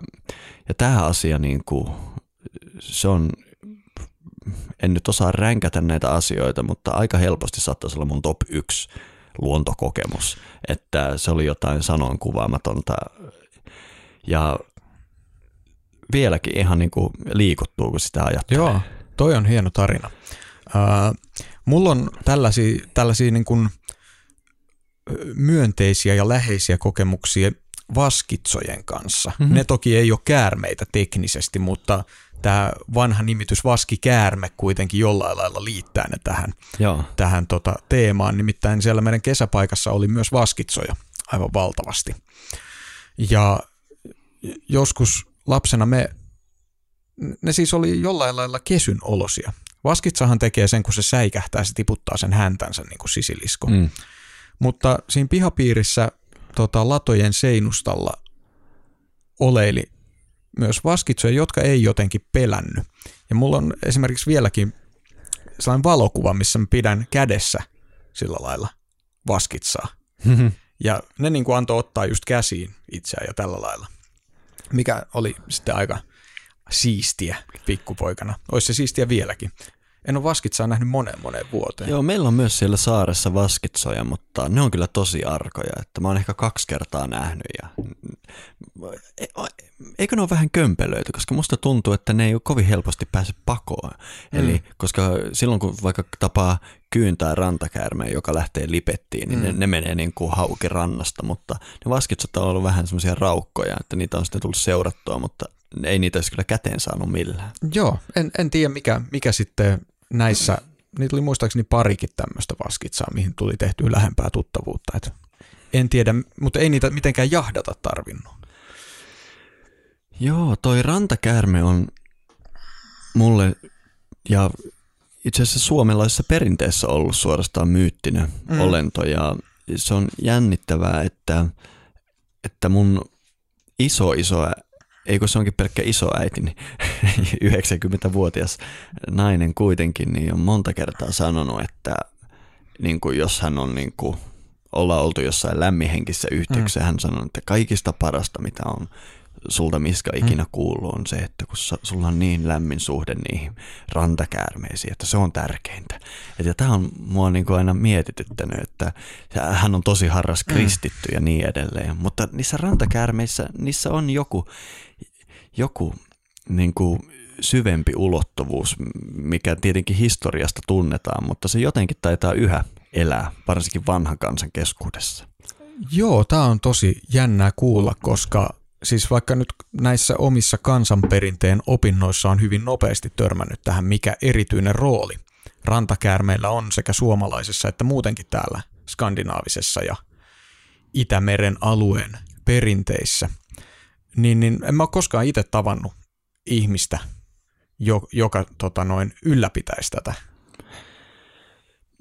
ja tämä asia, niin kuin, se on, en nyt osaa ränkätä näitä asioita, mutta aika helposti saattaisi olla mun top yksi luontokokemus. Että se oli jotain sanonkuvaamatonta ja vieläkin ihan niin kuin liikuttuu, kun sitä ajattelee. Joo, toi on hieno tarina. Äh, mulla on tällaisia, tällaisia niin kuin myönteisiä ja läheisiä kokemuksia vaskitsojen kanssa. Mm-hmm. Ne toki ei ole käärmeitä teknisesti, mutta tämä vanha nimitys vaskikäärme kuitenkin jollain lailla liittää ne tähän, tähän tota teemaan. Nimittäin siellä meidän kesäpaikassa oli myös vaskitsoja aivan valtavasti. Ja joskus lapsena me, ne siis oli jollain lailla kesyn olosia. Vaskitsahan tekee sen, kun se säikähtää, se tiputtaa sen häntänsä niin kuin sisilisko. Mm. Mutta siinä pihapiirissä tota, latojen seinustalla oleili myös vaskitsoja, jotka ei jotenkin pelännyt. Ja mulla on esimerkiksi vieläkin sellainen valokuva, missä mä pidän kädessä sillä lailla vaskitsaa. Mm-hmm. Ja ne niin kuin antoi ottaa just käsiin itseään ja tällä lailla, mikä oli sitten aika siistiä pikkupoikana. Olisi se siistiä vieläkin. En ole vaskitsaa nähnyt moneen moneen vuoteen. Joo, meillä on myös siellä saaressa vaskitsoja, mutta ne on kyllä tosi arkoja. Että mä oon ehkä kaksi kertaa nähnyt. Ja... E- eikö ne ole vähän kömpelöity, koska musta tuntuu, että ne ei kovin helposti pääse pakoon. Mm. Eli koska silloin, kun vaikka tapaa kyyn tai rantakäärmeen, joka lähtee lipettiin, niin mm. ne, ne menee niin kuin hauki rannasta. Mutta ne vaskitsot on ollut vähän semmoisia raukkoja, että niitä on sitten tullut seurattua, mutta... ei niitä olisi kyllä käteen saanut millään. Joo, en, en tiedä mikä, mikä sitten näissä, niitä oli muistaakseni parikin tämmöistä vaskitsaa, mihin tuli tehtyä lähempää tuttavuutta. Et en tiedä, mutta ei niitä mitenkään jahdata tarvinnut. Joo, toi rantakäärme on mulle ja itse asiassa suomalaisessa perinteessä ollut suorastaan myyttinen mm. olento. Ja se on jännittävää, että, että mun iso iso eikö se onkin pelkkä isoäiti, niin yhdeksänkymmentävuotias nainen kuitenkin, niin on monta kertaa sanonut, että niin kuin jos hän on niin kuin, ollaan oltu jossain lämminhenkisessä yhteyksessä, mm. hän sanoo, että kaikista parasta, mitä on sulta Miska ikinä kuullut, on se, että kun sulla on niin lämmin suhde niihin rantakäärmeisiin, että se on tärkeintä. Ja tämä on mua niin kuin aina mietityttänyt, että hän on tosi harras kristitty mm. ja niin edelleen, mutta niissä rantakäärmeissä niissä on joku, joku niin kuin syvempi ulottuvuus, mikä tietenkin historiasta tunnetaan, mutta se jotenkin taitaa yhä elää, varsinkin vanhan kansan keskuudessa. Joo, tämä on tosi jännää kuulla, koska siis vaikka nyt näissä omissa kansanperinteen opinnoissa on hyvin nopeasti törmännyt tähän, mikä erityinen rooli rantakäärmeillä on sekä suomalaisessa että muutenkin täällä skandinaavisessa ja Itämeren alueen perinteissä, niin, niin en mä ole koskaan itse tavannut ihmistä, joka tota noin, ylläpitäisi tätä.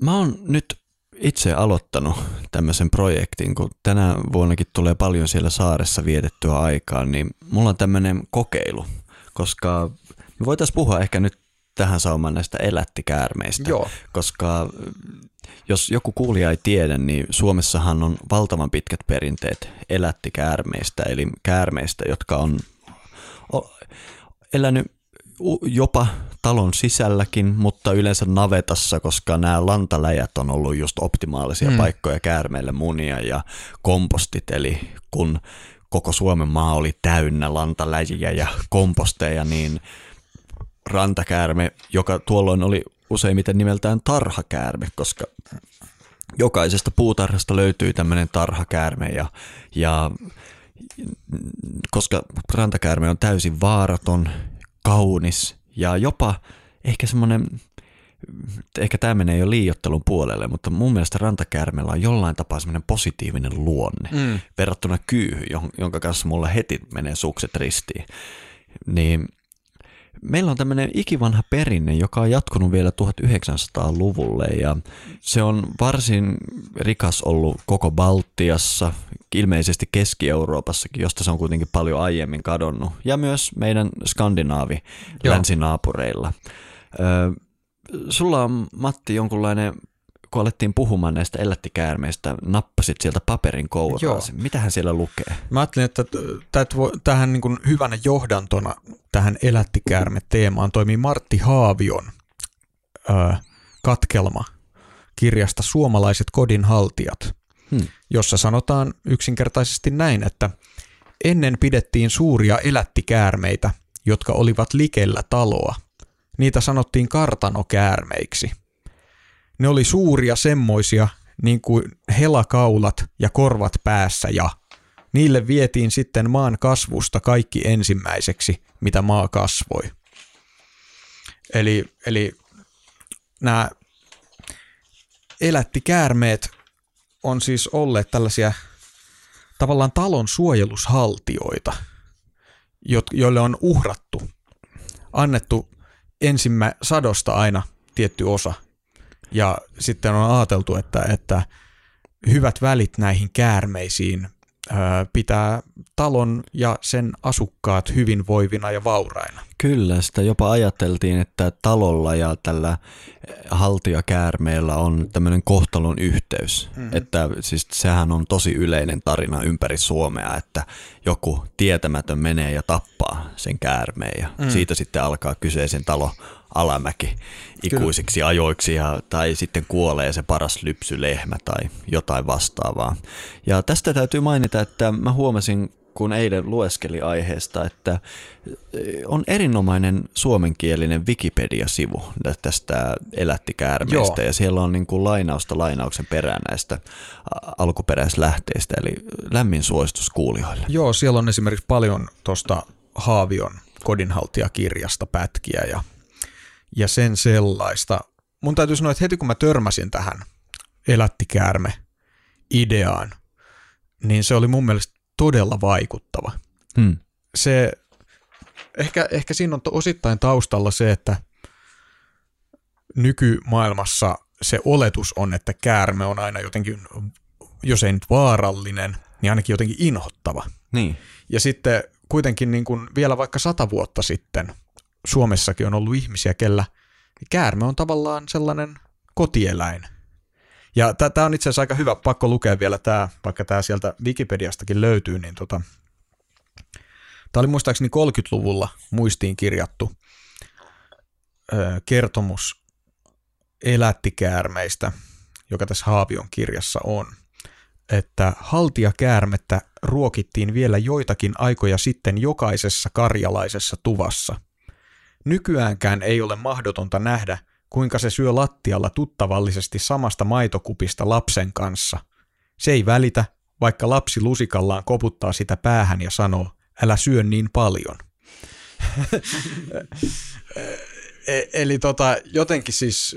Mä oon nyt itse aloittanut tämmöisen projektin, kun tänä vuonnakin tulee paljon siellä saaressa vietettyä aikaa, niin mulla on tämmöinen kokeilu, koska me voitaisiin puhua ehkä nyt tähän saumaan näistä elättikäärmeistä, joo, koska jos joku kuulija ei tiedä, niin Suomessahan on valtavan pitkät perinteet elättikäärmeistä, eli käärmeistä, jotka on elänyt jopa talon sisälläkin, mutta yleensä navetassa, koska nämä lantaläjät on ollut just optimaalisia mm. paikkoja käärmeille munia ja kompostit, eli kun koko Suomen maa oli täynnä lantaläjiä ja komposteja, niin rantakäärme, joka tuolloin oli useimmiten nimeltään tarhakäärme, koska jokaisesta puutarhasta löytyy tämmöinen tarhakäärme ja, ja koska rantakäärme on täysin vaaraton, kaunis ja jopa ehkä semmoinen, ehkä tämä menee jo liioittelun puolelle, mutta mun mielestä rantakäärmeellä on jollain tapaa semmoinen positiivinen luonne mm. verrattuna kyyhyn, jonka kanssa mulla heti menee sukset ristiin. Niin meillä on tämmöinen ikivanha perinne, joka on jatkunut vielä tuhatyhdeksänsataaluvulle ja se on varsin rikas ollut koko Baltiassa, ilmeisesti Keski-Euroopassakin, josta se on kuitenkin paljon aiemmin kadonnut ja myös meidän skandinaavi länsinaapureilla. Ö, sulla on, Matti, jonkunlainen, kun alettiin puhumaan näistä elättikäärmeistä, nappasit sieltä paperin kouraasi. Mitähän siellä lukee? Mä ajattelin, että tähän niin kuin hyvänä johdantona tähän elättikäärme-teemaan toimii Martti Haavion ö, katkelma kirjasta Suomalaiset kodinhaltijat, hmm. jossa sanotaan yksinkertaisesti näin, että Ennen pidettiin suuria elättikäärmeitä, jotka olivat likellä taloa. Niitä sanottiin kartanokäärmeiksi. Ne oli suuria semmoisia, niin kuin helakaulat ja korvat päässä, ja niille vietiin sitten maan kasvusta kaikki ensimmäiseksi, mitä maa kasvoi. Eli, eli nämä elättikäärmeet on siis olleet tällaisia tavallaan talon suojelushaltijoita, joille on uhrattu, annettu ensimmä sadosta aina tietty osa. Ja sitten on ajateltu, että, että hyvät välit näihin käärmeisiin pitää talon ja sen asukkaat hyvinvoivina ja vauraina. Kyllä, sitä jopa ajateltiin, että talolla ja tällä haltijakäärmeellä on tämmöinen kohtalon yhteys. Mm-hmm. Että siis sehän on tosi yleinen tarina ympäri Suomea, että joku tietämätön menee ja tappaa sen käärmeen ja mm. siitä sitten alkaa kyseisen talon alamäki ikuisiksi Kyllä. ajoiksi ja, tai sitten kuolee se paras lypsylehmä tai jotain vastaavaa. Ja tästä täytyy mainita, että mä huomasin, kun eilen lueskeli aiheesta, että on erinomainen suomenkielinen Wikipedia-sivu tästä elättikäärmeistä. Joo. Ja siellä on niin kuin lainausta lainauksen perään näistä alkuperäislähteistä, eli lämmin suositus kuulijoille. Joo, siellä on esimerkiksi paljon tuosta Haavion kodinhaltijakirjasta pätkiä ja ja sen sellaista. Mun täytyy sanoa, että heti kun mä törmäsin tähän elättikäärme-ideaan, niin se oli mun mielestä todella vaikuttava. Hmm. Se, ehkä, ehkä siinä on osittain taustalla se, että nykymaailmassa se oletus on, että käärme on aina jotenkin, jos ei nyt vaarallinen, niin ainakin jotenkin inhottava. Niin. Ja sitten kuitenkin niin kuin vielä vaikka sata vuotta sitten Suomessakin on ollut ihmisiä, kellä käärme on tavallaan sellainen kotieläin. Ja tämä on itse asiassa aika hyvä, pakko lukea vielä tämä, vaikka tämä sieltä Wikipediastakin löytyy. Niin tota, tämä oli muistaakseni kolmekymmentäluvulla muistiin kirjattu ö, kertomus elättikäärmeistä, joka tässä Haavion kirjassa on, että haltijakäärmettä ruokittiin vielä joitakin aikoja sitten jokaisessa karjalaisessa tuvassa. Nykyäänkään ei ole mahdotonta nähdä, kuinka se syö lattialla tuttavallisesti samasta maitokupista lapsen kanssa. Se ei välitä, vaikka lapsi lusikallaan koputtaa sitä päähän ja sanoo, älä syö niin paljon. Eli tota, jotenkin siis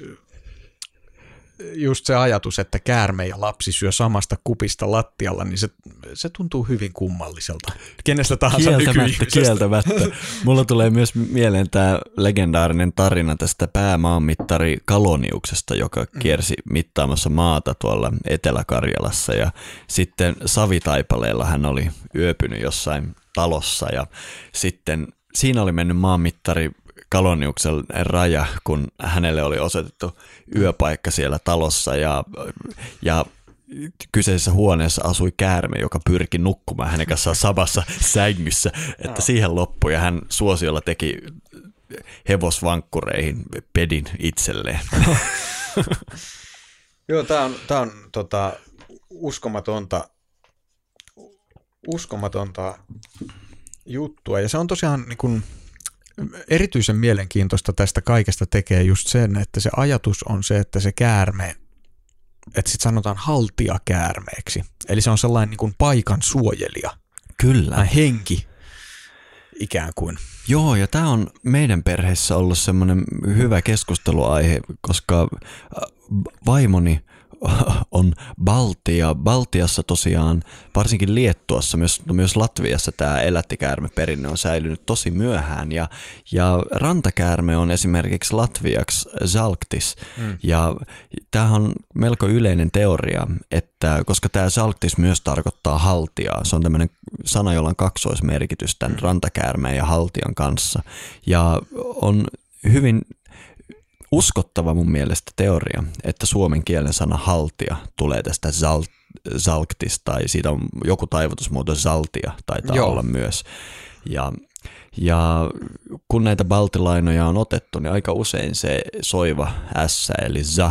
just se ajatus, että käärme ja lapsi syö samasta kupista lattialla, niin se, se tuntuu hyvin kummalliselta. Kenestä tahansa kieltämättä, kieltämättä. Mulla tulee myös mieleen tämä legendaarinen tarina tästä päämaanmittari Kaloniuksesta, joka kiersi mittaamassa maata tuolla Etelä-Karjalassa. Ja sitten savitaipaleilla hän oli yöpynyt jossain talossa ja sitten siinä oli mennyt maanmittari Kaloniuksen raja, kun hänelle oli osoitettu yöpaikka siellä talossa ja, ja kyseisessä huoneessa asui käärme, joka pyrki nukkumaan hänen kanssaan samassa sängyssä, että siihen loppui ja hän suosiolla teki hevosvankkureihin pedin itselleen. Joo, tämä on, tää on tota, uskomatonta, uskomatonta juttua ja se on tosiaan niin kun erityisen mielenkiintoista tästä kaikesta tekee just sen, että se ajatus on se, että se käärme, että sit sanotaan haltijakäärmeeksi. Eli se on sellainen niin kuin paikan suojelija. Kyllä. Tai henki ikään kuin. Joo, ja tämä on meidän perheessä ollut semmoinen hyvä keskusteluaihe, koska vaimoni on Baltia. Baltiassa tosiaan, varsinkin Liettuassa, myös, no myös Latviassa tämä elättikäärmeperinne on säilynyt tosi myöhään. Ja, ja rantakäärme on esimerkiksi latviaksi zalktis. Mm. Ja tämähän on melko yleinen teoria, että koska tämä zalktis myös tarkoittaa haltijaa. Se on tämmöinen sana, jolla on kaksoismerkitys tämän rantakäärmeen ja haltijan kanssa. Ja on hyvin uskottava mun mielestä teoria, että suomen kielen sana haltia tulee tästä zal- zalktis tai siitä on joku taivutusmuoto zaltia taitaa Joo. olla myös. Ja, ja kun näitä baltilainoja on otettu, niin aika usein se soiva s eli za ö,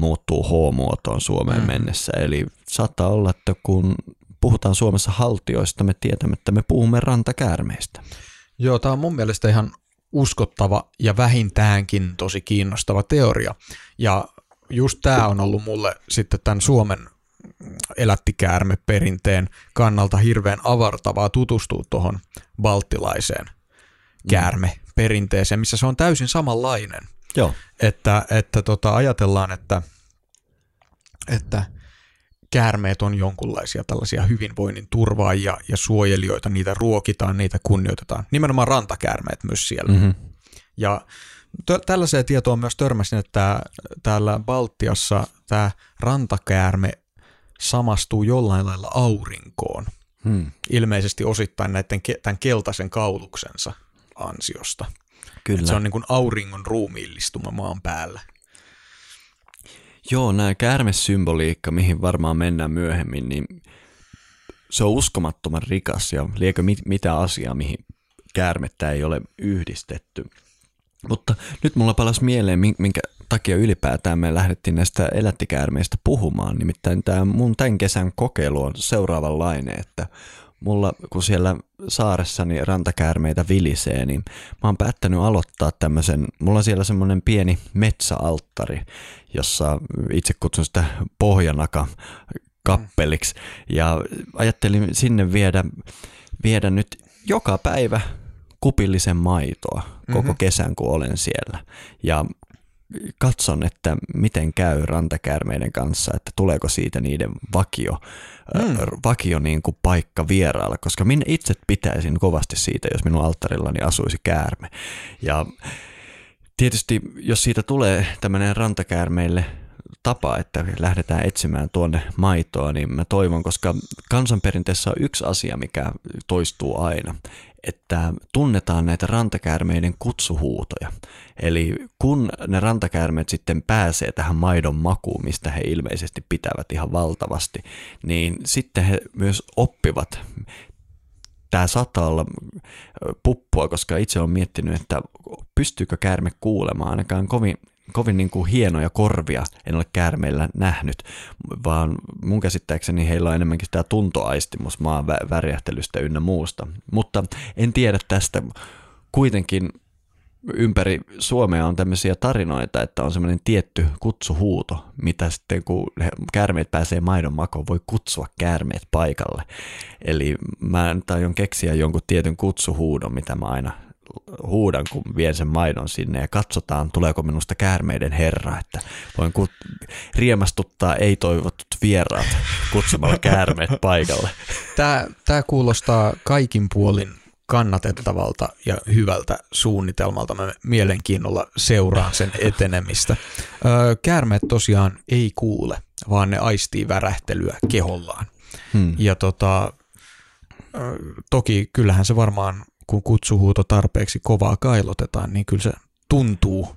muuttuu h-muotoon suomeen mm. mennessä. Eli saattaa olla, että kun puhutaan Suomessa haltioista, me tiedämme, että me puhumme rantakäärmeistä. Joo, tämä on mun mielestä ihan uskottava ja vähintäänkin tosi kiinnostava teoria. Ja just tämä on ollut mulle sitten tämän Suomen elättikäärmeperinteen kannalta hirveän avartavaa tutustua tuohon balttilaiseen käärmeperinteeseen, missä se on täysin samanlainen. Joo. Että, että tota, ajatellaan, että, että käärmeet on jonkunlaisia tällaisia hyvinvoinnin turvaajia ja suojelijoita, niitä ruokitaan, niitä kunnioitetaan. Nimenomaan rantakäärmeet myös siellä. Mm-hmm. Ja t- tällaiseen tietoon myös törmäsin, että täällä Baltiassa tämä rantakäärme samastuu jollain lailla aurinkoon. Hmm. Ilmeisesti osittain näiden, tämän keltaisen kauluksensa ansiosta. Kyllä. Se on niin kuin auringon ruumiillistuma maan päällä. Joo, nämä käärmesymboliikka, mihin varmaan mennään myöhemmin, niin se on uskomattoman rikas ja liekö mit- mitä asiaa, mihin käärmettä ei ole yhdistetty. Mutta nyt mulla palasi mieleen, minkä takia ylipäätään me lähdettiin näistä elättikäärmeistä puhumaan. Nimittäin tämä mun tämän kesän kokeilu on seuraavanlainen, että mulla kun siellä saaressani rantakäärmeitä vilisee, niin mä oon päättänyt aloittaa tämmöisen, mulla on siellä semmoinen pieni metsäalttari, jossa itse kutsun sitä pohjanaka kappeliksi ja ajattelin sinne viedä, viedä nyt joka päivä kupillisen maitoa koko mm-hmm. kesän, kun olen siellä. Ja katson, että miten käy rantakäärmeiden kanssa, että tuleeko siitä niiden vakio, mm. äh, vakio niin kuin paikka vieraalla, koska minä itse pitäisin kovasti siitä, jos minun alttarillani asuisi käärme. Ja tietysti, jos siitä tulee tämmöinen rantakäärmeille tapa, että lähdetään etsimään tuonne maitoa, niin mä toivon, koska kansanperinteessä on yksi asia, mikä toistuu aina, että tunnetaan näitä rantakäärmeiden kutsuhuutoja. Eli kun ne rantakäärmeet sitten pääsee tähän maidon makuun, mistä he ilmeisesti pitävät ihan valtavasti, niin sitten he myös oppivat. Tämä saattaa olla puppua, koska itse olen miettinyt, että pystyykö käärme kuulemaan ainakaan kovin kovin niin kuin hienoja korvia en ole käärmeillä nähnyt, vaan mun käsittääkseni heillä on enemmänkin tämä tuntoaistimus maan värjähtelystä ynnä muusta. Mutta en tiedä tästä. Kuitenkin ympäri Suomea on tämmöisiä tarinoita, että on semmoinen tietty kutsuhuuto, mitä sitten kun käärmeet pääsee maidon makoon, voi kutsua käärmeet paikalle. Eli mä aion keksiä jonkun tietyn kutsuhuudon, mitä mä aina huudan, kun vien sen maidon sinne ja katsotaan, tuleeko minusta käärmeiden herra, että voin kut- riemastuttaa ei-toivotut vieraat kutsumalla käärmeet paikalle. Tämä, tämä kuulostaa kaikin puolin kannatettavalta ja hyvältä suunnitelmalta. Mä mielenkiinnolla seuraan sen etenemistä. Käärmeet tosiaan ei kuule, vaan ne aistii värähtelyä kehollaan. Hmm. Ja tota, toki kyllähän se varmaan kun kutsuhuuto tarpeeksi kovaa kailotetaan, niin kyllä se tuntuu,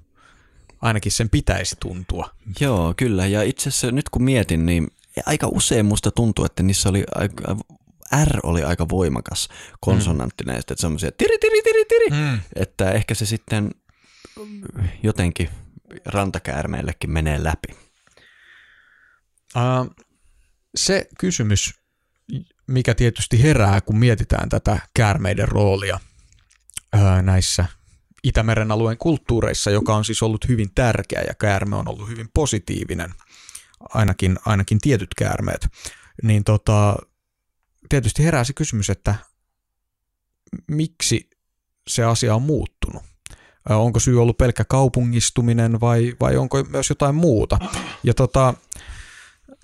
ainakin sen pitäisi tuntua. Joo, kyllä. Ja itse asiassa nyt kun mietin, niin aika usein musta tuntuu, että niissä oli aika, R oli aika voimakas konsonantti näistä, että semmoisia tiri, tiri, tiri, tiri, mm. että ehkä se sitten jotenkin rantakäärmeillekin menee läpi. Uh, se kysymys, mikä tietysti herää, kun mietitään tätä käärmeiden roolia öö, näissä Itämeren alueen kulttuureissa, joka on siis ollut hyvin tärkeä ja käärme on ollut hyvin positiivinen, ainakin, ainakin tietyt käärmeet, niin tota, tietysti herää se kysymys, että miksi se asia on muuttunut? Öö, onko syy ollut pelkkä kaupungistuminen vai, vai onko myös jotain muuta? Ja tota,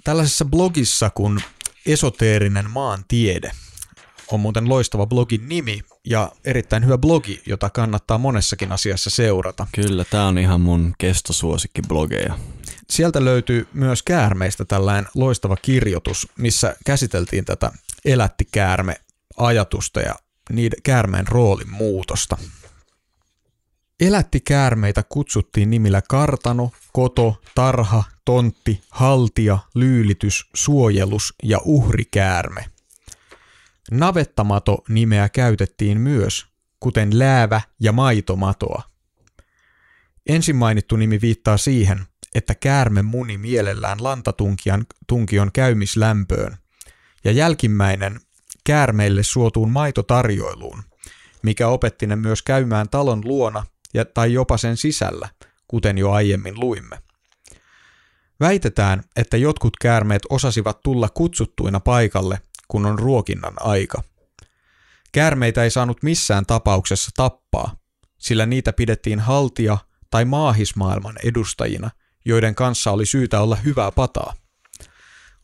tällaisessa blogissa, kun Esoteerinen maantiede on muuten loistava blogin nimi ja erittäin hyvä blogi, jota kannattaa monessakin asiassa seurata. Kyllä, tämä on ihan mun kestosuosikki blogeja. Sieltä löytyy myös käärmeistä tällainen loistava kirjoitus, missä käsiteltiin tätä elättikäärme-ajatusta ja niiden käärmeen roolin muutosta. Elättikäärmeitä kutsuttiin nimillä kartano, koto, tarha, tontti, haltia, lyylitys, suojelus ja uhrikäärme. Navettamato nimeä käytettiin myös, kuten läävä ja maitomatoa. Ensin mainittu nimi viittaa siihen, että käärme muni mielellään lantatunkion käymislämpöön ja jälkimmäinen käärmeille suotuun maitotarjoiluun, mikä opetti ne myös käymään talon luona ja, tai jopa sen sisällä, kuten jo aiemmin luimme. Väitetään, että jotkut käärmeet osasivat tulla kutsuttuina paikalle, kun on ruokinnan aika. Käärmeitä ei saanut missään tapauksessa tappaa, sillä niitä pidettiin haltia tai maahismaailman edustajina, joiden kanssa oli syytä olla hyvää pataa.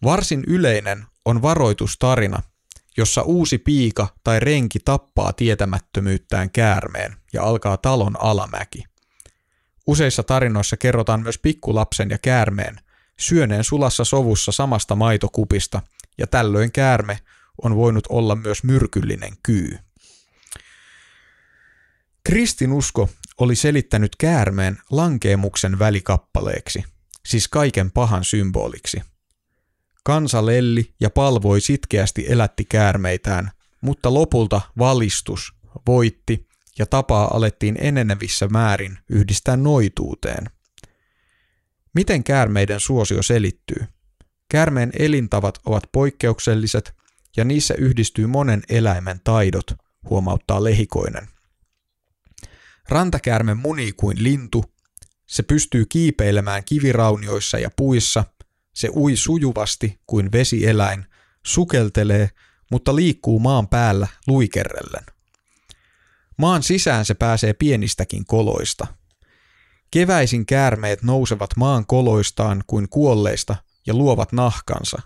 Varsin yleinen on varoitustarina, jossa uusi piika tai renki tappaa tietämättömyyttään käärmeen ja alkaa talon alamäki. Useissa tarinoissa kerrotaan myös pikkulapsen ja käärmeen syöneen sulassa sovussa samasta maitokupista, ja tällöin käärme on voinut olla myös myrkyllinen kyy. Kristinusko oli selittänyt käärmeen lankeemuksen välikappaleeksi, siis kaiken pahan symboliksi. Kansa lelli ja palvoi sitkeästi elätti käärmeitään, mutta lopulta valistus voitti ja tapaa alettiin enenevissä määrin yhdistää noituuteen. Miten käärmeiden suosio selittyy? Käärmeen elintavat ovat poikkeukselliset ja niissä yhdistyy monen eläimen taidot, huomauttaa Lehikoinen. Rantakäärme munii kuin lintu, se pystyy kiipeilemään kiviraunioissa ja puissa, se ui sujuvasti kuin vesieläin, sukeltelee, mutta liikkuu maan päällä luikerrellen. Maan sisään se pääsee pienistäkin koloista. Keväisin käärmeet nousevat maan koloistaan kuin kuolleista ja luovat nahkansa.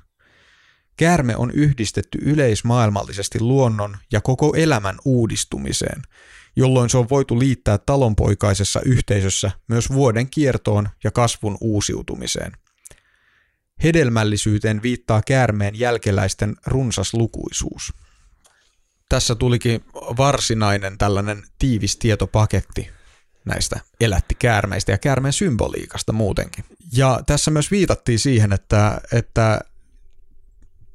Käärme on yhdistetty yleismaailmallisesti luonnon ja koko elämän uudistumiseen, jolloin se on voitu liittää talonpoikaisessa yhteisössä myös vuoden kiertoon ja kasvun uusiutumiseen. Hedelmällisyyteen viittaa käärmeen jälkeläisten runsas lukuisuus. Tässä tulikin varsinainen tällainen tiivis tietopaketti näistä elättikäärmeistä ja käärmeen symboliikasta muutenkin. Ja tässä myös viitattiin siihen, että, että,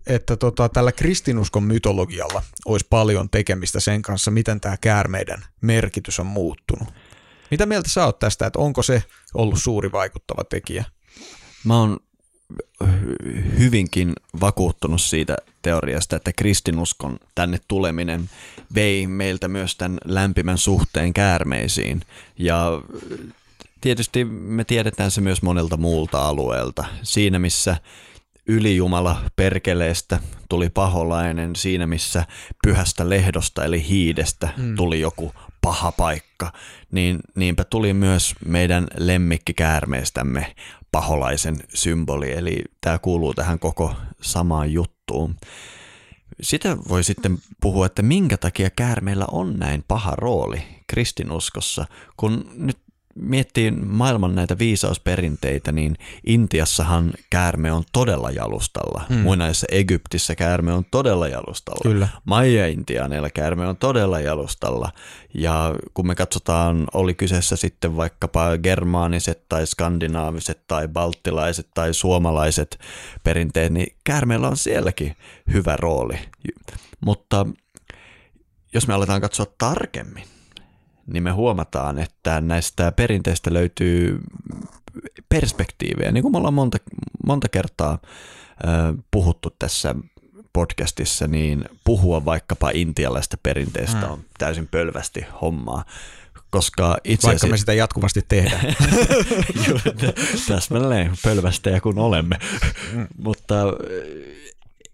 että tota, tällä kristinuskon mytologialla olisi paljon tekemistä sen kanssa, miten tämä käärmeiden merkitys on muuttunut. Mitä mieltä sä oot tästä, että onko se ollut suuri vaikuttava tekijä? Mä oon hyvinkin vakuuttunut siitä teoriasta, että kristinuskon tänne tuleminen vei meiltä myös tämän lämpimän suhteen käärmeisiin. Ja tietysti me tiedetään se myös monelta muulta alueelta. Siinä missä ylijumala perkeleestä tuli paholainen, siinä missä pyhästä lehdosta eli hiidestä tuli joku paha paikka, niin niinpä tuli myös meidän lemmikkikäärmeestämme paholaisen symboli, eli tämä kuuluu tähän koko samaan juttuun. Sitä voi sitten puhua, että minkä takia käärmeillä on näin paha rooli kristinuskossa, kun nyt miettii maailman näitä viisausperinteitä, niin Intiassahan käärme on todella jalustalla. Mm. Muinaisessa Egyptissä käärme on todella jalustalla. Maija-intiaaneilla käärme on todella jalustalla. Ja kun me katsotaan, oli kyseessä sitten vaikkapa germaaniset tai skandinaaviset tai balttilaiset tai suomalaiset perinteet, niin käärmeillä on sielläkin hyvä rooli. Mutta jos me aletaan katsoa tarkemmin, niin me huomataan, että näistä perinteistä löytyy perspektiivejä, niin kuin me ollaan monta, monta kertaa äh, puhuttu tässä podcastissa, niin puhua vaikkapa intialaisesta perinteestä hmm. on täysin pölvästi hommaa, koska itse vaikka me sitä jatkuvasti tehdään. Täsmälleen pölvästejä kun olemme, hmm. mutta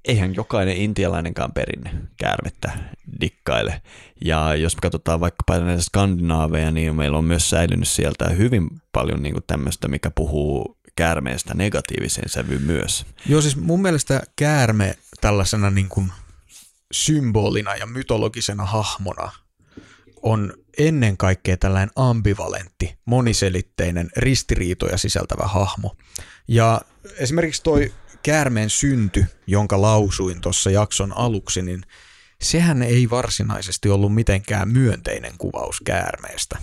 eihän jokainen intialainenkaan perinne käärmettä dikkaile. Ja jos me katsotaan vaikkapa näitä skandinaaveja, niin meillä on myös säilynyt sieltä hyvin paljon niin kuin tämmöistä, mikä puhuu käärmeestä negatiiviseen sävyyn myös. Joo, siis mun mielestä käärme tällaisena niin kuin symbolina ja mytologisena hahmona on ennen kaikkea tällainen ambivalentti, moniselitteinen, ristiriitoja sisältävä hahmo. Ja esimerkiksi toi käärmeen synty, jonka lausuin tuossa jakson aluksi, niin sehän ei varsinaisesti ollut mitenkään myönteinen kuvaus käärmeestä.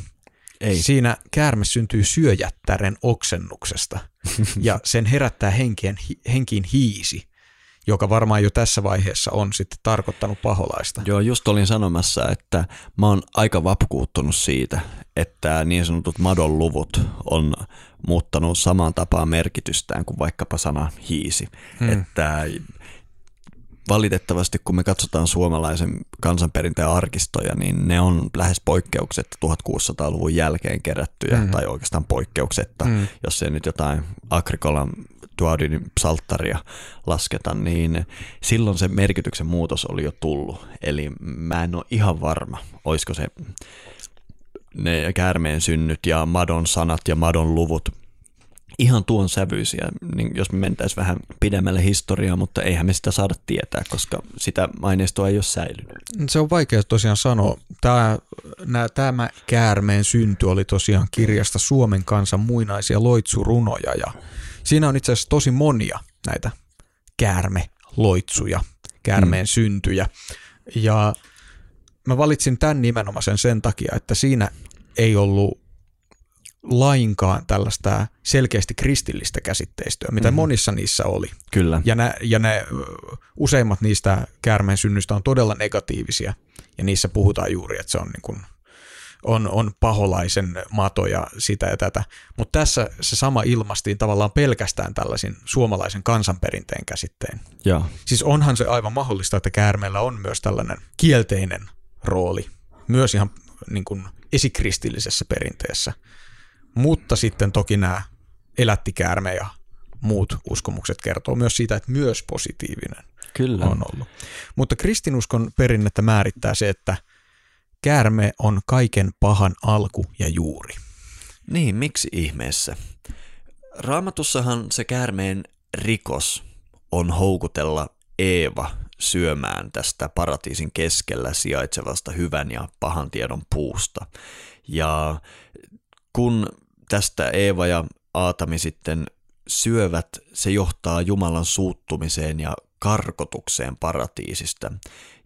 Ei. Siinä käärme syntyy syöjättären oksennuksesta ja sen herättää henkien, henkiin hiisi, joka varmaan jo tässä vaiheessa on sitten tarkoittanut paholaista. Joo, just olin sanomassa, että mä oon aika vakuuttunut siitä, että niin sanotut madonluvut on muuttanut samaan tapaan merkitystään kuin vaikkapa sana hiisi. Hmm. Että valitettavasti, kun me katsotaan suomalaisen kansanperinteen arkistoja, niin ne on lähes poikkeuksetta tuhatkuusisataaluvun jälkeen kerättyjä, mm. tai oikeastaan poikkeuksetta, mm. jos ei nyt jotain Agricolan Duodinin salttaria lasketa, niin silloin se merkityksen muutos oli jo tullut. Eli mä en ole ihan varma, olisiko se ne käärmeen synnyt ja madon sanat ja madon luvut ihan tuon sävyisiä, niin jos me mentäisiin vähän pidemmälle historiaa, mutta eihän me sitä saada tietää, koska sitä aineistoa ei ole säilynyt. Se on vaikea tosiaan sanoa. Tämä, nää, tämä käärmeen synty oli tosiaan kirjasta Suomen kansan muinaisia loitsurunoja, ja siinä on itse asiassa tosi monia näitä käärmeloitsuja, käärmeen mm. syntyjä, ja mä valitsin tämän nimenomaisen sen takia, että siinä ei ollut lainkaan tällaista selkeästi kristillistä käsitteistöä, mitä mm-hmm. monissa niissä oli. Kyllä. Ja, ne, ja ne useimmat niistä käärmeen synnystä on todella negatiivisia, ja niissä puhutaan juuri, että se on, niin kuin, on, on paholaisen mato ja sitä ja tätä. Mutta tässä se sama ilmaistiin tavallaan pelkästään tällaisen suomalaisen kansanperinteen käsitteen. Ja. Siis onhan se aivan mahdollista, että käärmeellä on myös tällainen kielteinen rooli, myös ihan niin kuin esikristillisessä perinteessä. Mutta sitten toki nämä elättikäärme ja muut uskomukset kertoo myös siitä, että myös positiivinen Kyllä. on ollut. Mutta kristinuskon perinnettä määrittää se, että käärme on kaiken pahan alku ja juuri. Niin, miksi ihmeessä? Raamatussahan se käärmeen rikos on houkutella Eeva syömään tästä paratiisin keskellä sijaitsevasta hyvän ja pahan tiedon puusta. Ja kun tästä Eeva ja Aatami sitten syövät, se johtaa Jumalan suuttumiseen ja karkotukseen paratiisista.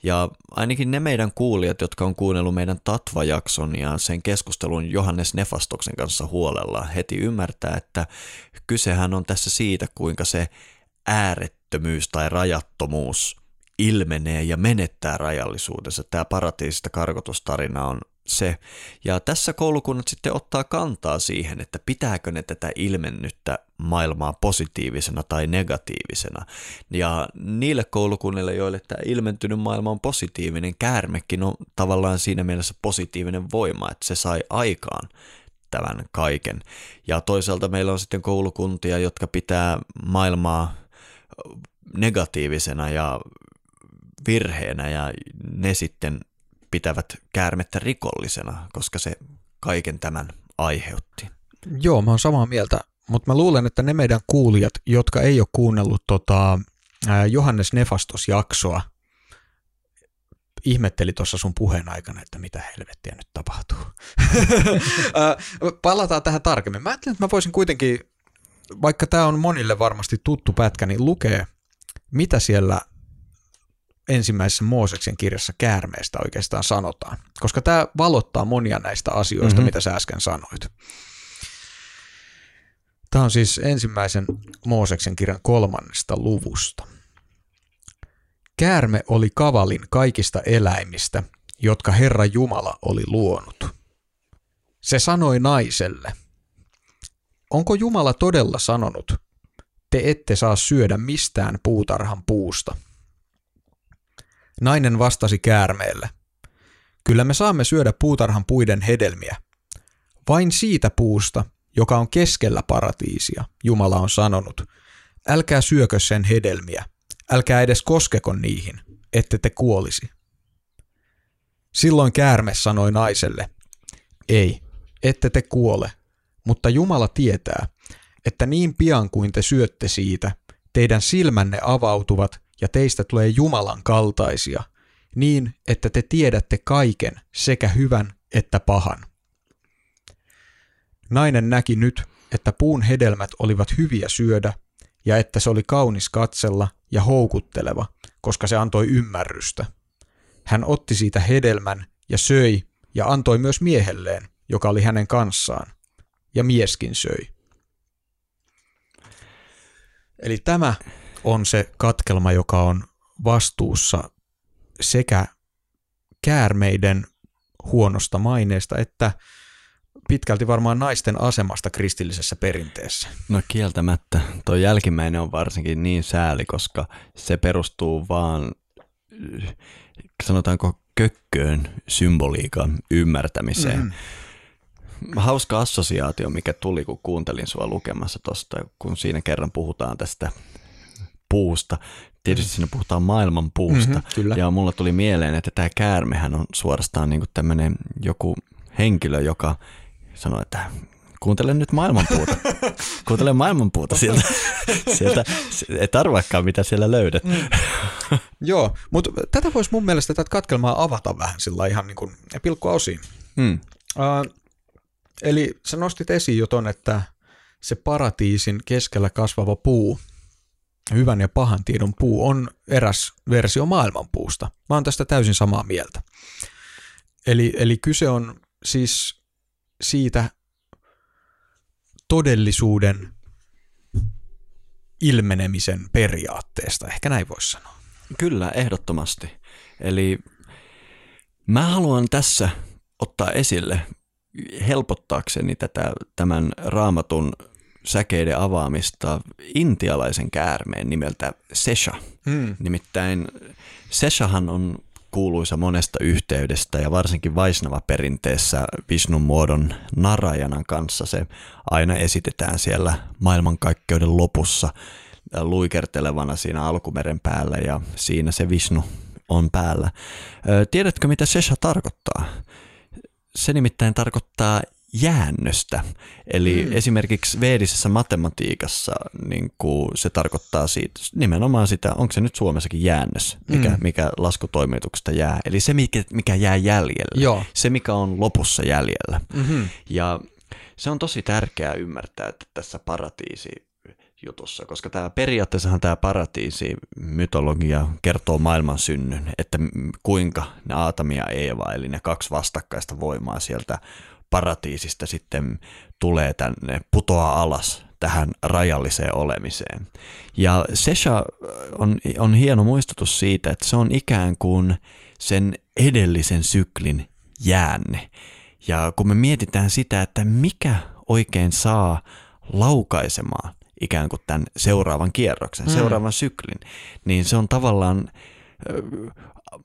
Ja ainakin ne meidän kuulijat, jotka on kuunnellut meidän Tatva-jakson ja sen keskustelun Johannes Nefastoksen kanssa huolella, heti ymmärtää, että kysehän on tässä siitä, kuinka se äärettömyys tai rajattomuus ilmenee ja menettää rajallisuutensa. Tämä paratiisista karkotustarina on se. Ja tässä koulukunnat sitten ottaa kantaa siihen, että pitääkö ne tätä ilmennyttä maailmaa positiivisena tai negatiivisena. Ja niille koulukunnille, joille tämä ilmentynyt maailma on positiivinen, käärmekin on tavallaan siinä mielessä positiivinen voima, että se sai aikaan tämän kaiken. Ja toisaalta meillä on sitten koulukuntia, jotka pitää maailmaa negatiivisena ja virheenä, ja ne sitten pitävät käärmettä rikollisena, koska se kaiken tämän aiheutti. Joo, mä oon samaa mieltä, mutta mä luulen, että ne meidän kuulijat, jotka ei ole kuunnellut tota Johannes Nefastos-jaksoa, ihmetteli tuossa sun puheen aikana, että mitä helvettiä nyt tapahtuu. Palataan tähän tarkemmin. Mä ajattelin, että mä voisin kuitenkin, vaikka tämä on monille varmasti tuttu pätkä, niin lukee, mitä siellä ensimmäisessä Mooseksen kirjassa käärmeestä oikeastaan sanotaan, koska tämä valottaa monia näistä asioista, mm-hmm. mitä sä äsken sanoit. Tämä on siis ensimmäisen Mooseksen kirjan kolmannesta luvusta. Käärme oli kavalin kaikista eläimistä, jotka Herra Jumala oli luonut. Se sanoi naiselle, onko Jumala todella sanonut, te ette saa syödä mistään puutarhan puusta? Nainen vastasi käärmeelle, kyllä me saamme syödä puutarhan puiden hedelmiä. Vain siitä puusta, joka on keskellä paratiisia, Jumala on sanonut, älkää syökö sen hedelmiä, älkää edes koskeko niihin, ette te kuolisi. Silloin käärme sanoi naiselle, ei, ette te kuole, mutta Jumala tietää, että niin pian kuin te syötte siitä, teidän silmänne avautuvat, ja teistä tulee Jumalan kaltaisia, niin että te tiedätte kaiken, sekä hyvän että pahan. Nainen näki nyt, että puun hedelmät olivat hyviä syödä, ja että se oli kaunis katsella ja houkutteleva, koska se antoi ymmärrystä. Hän otti siitä hedelmän ja söi, ja antoi myös miehelleen, joka oli hänen kanssaan, ja mieskin söi. Eli tämä on se katkelma, joka on vastuussa sekä käärmeiden huonosta maineesta että pitkälti varmaan naisten asemasta kristillisessä perinteessä. No kieltämättä. Tuo jälkimmäinen on varsinkin niin sääli, koska se perustuu vaan, sanotaanko, kökköön symboliikan ymmärtämiseen. Mm. Hauska assosiaatio, mikä tuli, kun kuuntelin sua lukemassa tuosta, kun siinä kerran puhutaan tästä puusta. Tietysti siinä puhutaan maailman puusta. Mm-hmm, ja mulla tuli mieleen, että tämä käärmehän on suorastaan niin kuin tämmöinen joku henkilö, joka sanoi, että kuuntele nyt maailmanpuuta. Kuuntele maailmanpuuta sieltä. sieltä. Et arvaakaan, mitä siellä löydät. Mm. Joo, mutta tätä voisi mun mielestä tätä katkelmaa avata vähän sillä ihan niin kuin pilkkua osiin. Mm. Uh, eli sä nostit esiin jo ton, että se paratiisin keskellä kasvava puu, hyvän ja pahan tiedon puu, on eräs versio maailmanpuusta. Mä oon tästä täysin samaa mieltä. Eli, eli kyse on siis siitä todellisuuden ilmenemisen periaatteesta, ehkä näin voisi sanoa. Kyllä, ehdottomasti. Eli mä haluan tässä ottaa esille helpottaakseni tätä, tämän raamatun säkeiden avaamista intialaisen käärmeen nimeltä Sesha. Mm. Nimittäin Seshahan on kuuluisa monesta yhteydestä ja varsinkin Vaisnava-perinteessä Visnun muodon Narajanan kanssa se aina esitetään siellä maailmankaikkeuden lopussa luikertelevana siinä alkumeren päällä ja siinä se Visnu on päällä. Tiedätkö mitä Sesha tarkoittaa? Se nimittäin tarkoittaa jäännöstä. Eli mm. esimerkiksi veedisessä matematiikassa niin kuin se tarkoittaa siitä, nimenomaan sitä, onko se nyt Suomessakin jäännös, mikä, mm. mikä laskutoimituksesta jää. Eli se, mikä, mikä jää jäljellä. Joo. Se, mikä on lopussa jäljellä. Mm-hmm. Ja se on tosi tärkeää ymmärtää, että tässä paratiisijutussa, koska tämä periaatteessahan tämä paratiisimytologia kertoo maailman synnyn, että kuinka ne Aatami ja Eeva, eli ne kaksi vastakkaista voimaa sieltä paratiisista sitten tulee tänne, putoaa alas tähän rajalliseen olemiseen. Ja Sesha on, on hieno muistutus siitä, että se on ikään kuin sen edellisen syklin jäänne. Ja kun me mietitään sitä, että mikä oikein saa laukaisemaan ikään kuin tämän seuraavan kierroksen, mm. seuraavan syklin, niin se on tavallaan,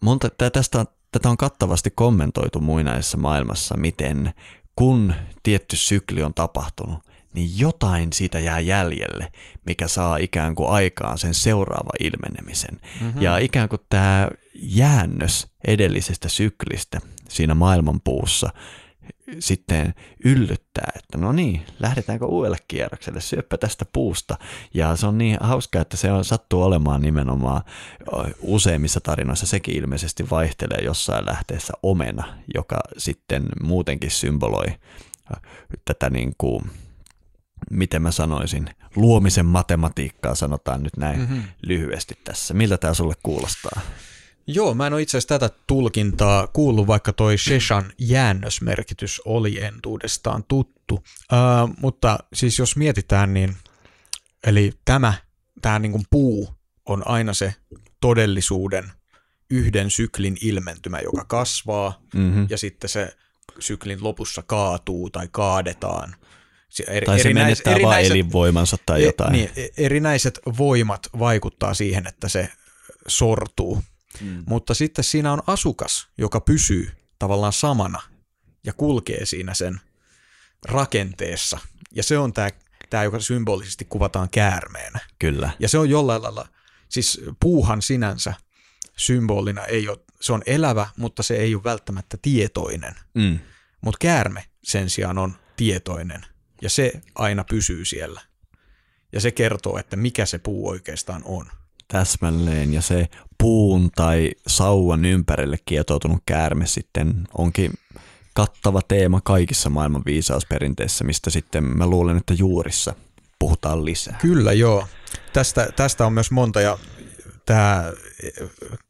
monta, tästä on Tätä on kattavasti kommentoitu muinaisessa maailmassa, miten kun tietty sykli on tapahtunut, niin jotain siitä jää jäljelle, mikä saa ikään kuin aikaan sen seuraava ilmenemisen. Mm-hmm. Ja ikään kuin tämä jäännös edellisestä syklistä siinä maailmanpuussa sitten yllyttää, että no niin, lähdetäänkö uudelle kierrokselle, syöppä tästä puusta. Ja se on niin hauskaa, että se on, sattuu olemaan nimenomaan useimmissa tarinoissa, sekin ilmeisesti vaihtelee jossain lähteessä omena, joka sitten muutenkin symboloi tätä niin kuin, miten mä sanoisin, luomisen matematiikkaa sanotaan nyt näin mm-hmm. lyhyesti tässä. Miltä tämä sulle kuulostaa? Joo, mä en ole itse asiassa tätä tulkintaa kuullut, vaikka toi Seshan jäännösmerkitys oli entuudestaan tuttu. Öö, mutta siis jos mietitään, niin eli tämä, tämä niin kuin puu on aina se todellisuuden yhden syklin ilmentymä, joka kasvaa mm-hmm. ja sitten se syklin lopussa kaatuu tai kaadetaan. Eri, tai se erinäis, menettää erinäiset, vaan elinvoimansa tai jotain. Niin, erinäiset voimat vaikuttaa siihen, että se sortuu. Mm. Mutta sitten siinä on asukas, joka pysyy tavallaan samana ja kulkee siinä sen rakenteessa. Ja se on tämä, tämä joka symbolisesti kuvataan käärmeenä. Kyllä. Ja se on jollain lailla, siis puuhan sinänsä symbolina ei ole, se on elävä, mutta se ei ole välttämättä tietoinen. Mm. Mutta käärme sen sijaan on tietoinen ja se aina pysyy siellä. Ja se kertoo, että mikä se puu oikeastaan on. Täsmälleen, ja se puun tai sauvan ympärille kietoutunut käärme sitten onkin kattava teema kaikissa maailman viisausperinteissä, mistä sitten mä luulen, että juurissa puhutaan lisää. Kyllä joo, tästä, tästä on myös monta, ja tämä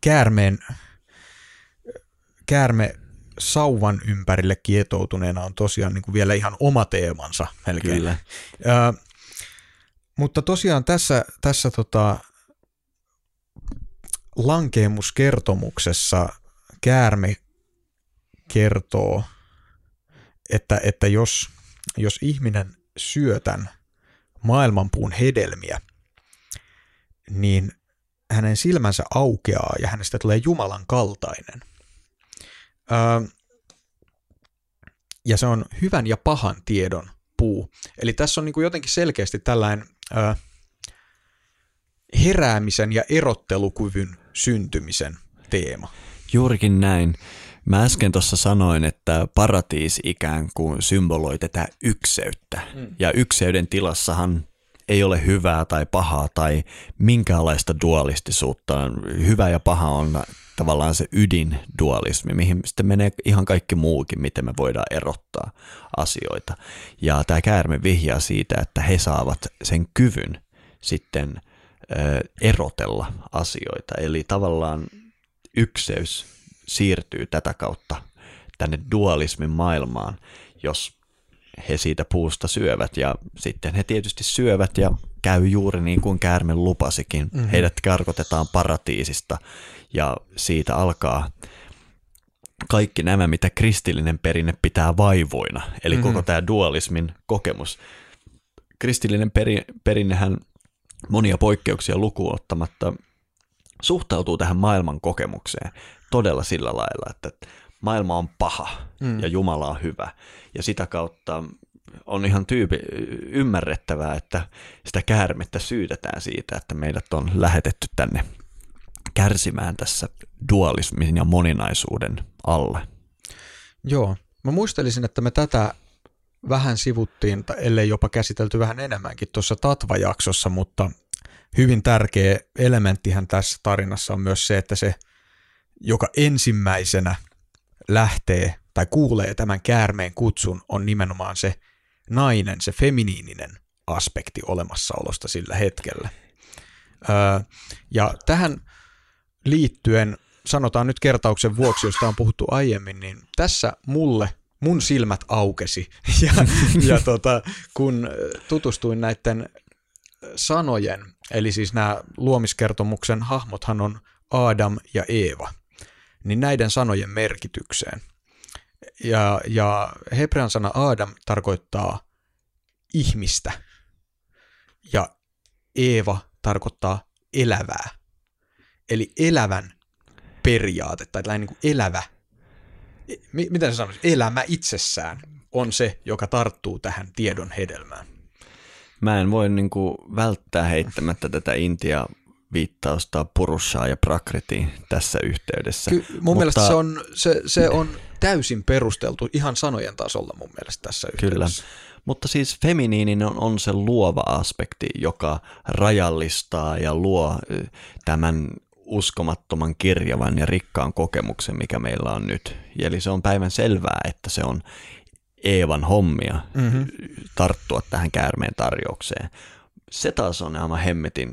käärmeen, käärme sauvan ympärille kietoutuneena on tosiaan niin kuin vielä ihan oma teemansa melkein. Kyllä. Äh, mutta tosiaan tässä, tässä tota, lankeemuskertomuksessa käärme kertoo, että, että jos, jos ihminen syö tämän maailmanpuun hedelmiä, niin hänen silmänsä aukeaa ja hänestä tulee Jumalan kaltainen. Öö, ja se on hyvän ja pahan tiedon puu. Eli tässä on niin kuin jotenkin selkeästi tällainen öö, heräämisen ja erottelukyvyn syntymisen teema. Juurikin näin. Mä äsken tuossa sanoin, että paratiisi ikään kuin symboloi tätä ykseyttä. Mm. Ja ykseyden tilassahan ei ole hyvää tai pahaa tai minkäänlaista dualistisuutta. Hyvä ja paha on tavallaan se ydindualismi, mihin sitten menee ihan kaikki muukin, miten me voidaan erottaa asioita. Ja tämä käärme vihjaa siitä, että he saavat sen kyvyn sitten erotella asioita. Eli tavallaan ykseys siirtyy tätä kautta tänne dualismin maailmaan, jos he siitä puusta syövät, ja sitten he tietysti syövät ja käy juuri niin kuin käärme lupasikin. Mm-hmm. Heidät karkotetaan paratiisista ja siitä alkaa kaikki nämä, mitä kristillinen perinne pitää vaivoina, eli mm-hmm. koko tämä dualismin kokemus. Kristillinen peri, perinnehän monia poikkeuksia lukuun ottamatta suhtautuu tähän maailman kokemukseen todella sillä lailla, että maailma on paha mm. ja Jumala on hyvä. Ja sitä kautta on ihan tyypi, ymmärrettävää, että sitä käärmettä syytetään siitä, että meidät on lähetetty tänne kärsimään tässä dualismin ja moninaisuuden alle. Joo, mä muistelisin, että me tätä vähän sivuttiin, ellei jopa käsitelty vähän enemmänkin tuossa Tatva-jaksossa, mutta hyvin tärkeä elementtihän tässä tarinassa on myös se, että se, joka ensimmäisenä lähtee tai kuulee tämän käärmeen kutsun, on nimenomaan se nainen, se feminiininen aspekti olemassaolosta sillä hetkellä. Öö, ja tähän liittyen, sanotaan nyt kertauksen vuoksi, josta on puhuttu aiemmin, niin tässä mulle, mun silmät aukesi, ja, ja tota, kun tutustuin näiden sanojen, eli siis nämä luomiskertomuksen hahmothan on Adam ja Eeva, niin näiden sanojen merkitykseen. Ja, ja hebrean sana Adam tarkoittaa ihmistä ja Eeva tarkoittaa elävää. Eli elävän periaate tai tällainen niin kuin elävä, miten se sanoisi, elämä itsessään on se, joka tarttuu tähän tiedon hedelmään. Mä en voi niin kuin välttää heittämättä tätä Intia viittausta Purushaa ja Prakritiin tässä yhteydessä. Ky- mun Mutta... mielestä se on, se, se on täysin perusteltu ihan sanojen tasolla mun mielestä tässä yhteydessä. Kyllä. Mutta siis feminiininen on, on se luova aspekti, joka rajallistaa ja luo tämän uskomattoman kirjavan ja rikkaan kokemuksen, mikä meillä on nyt. Eli se on päivän selvää, että se on Eevan hommia mm-hmm. tarttua tähän käärmeen tarjoukseen. Se taas on aivan hemmetin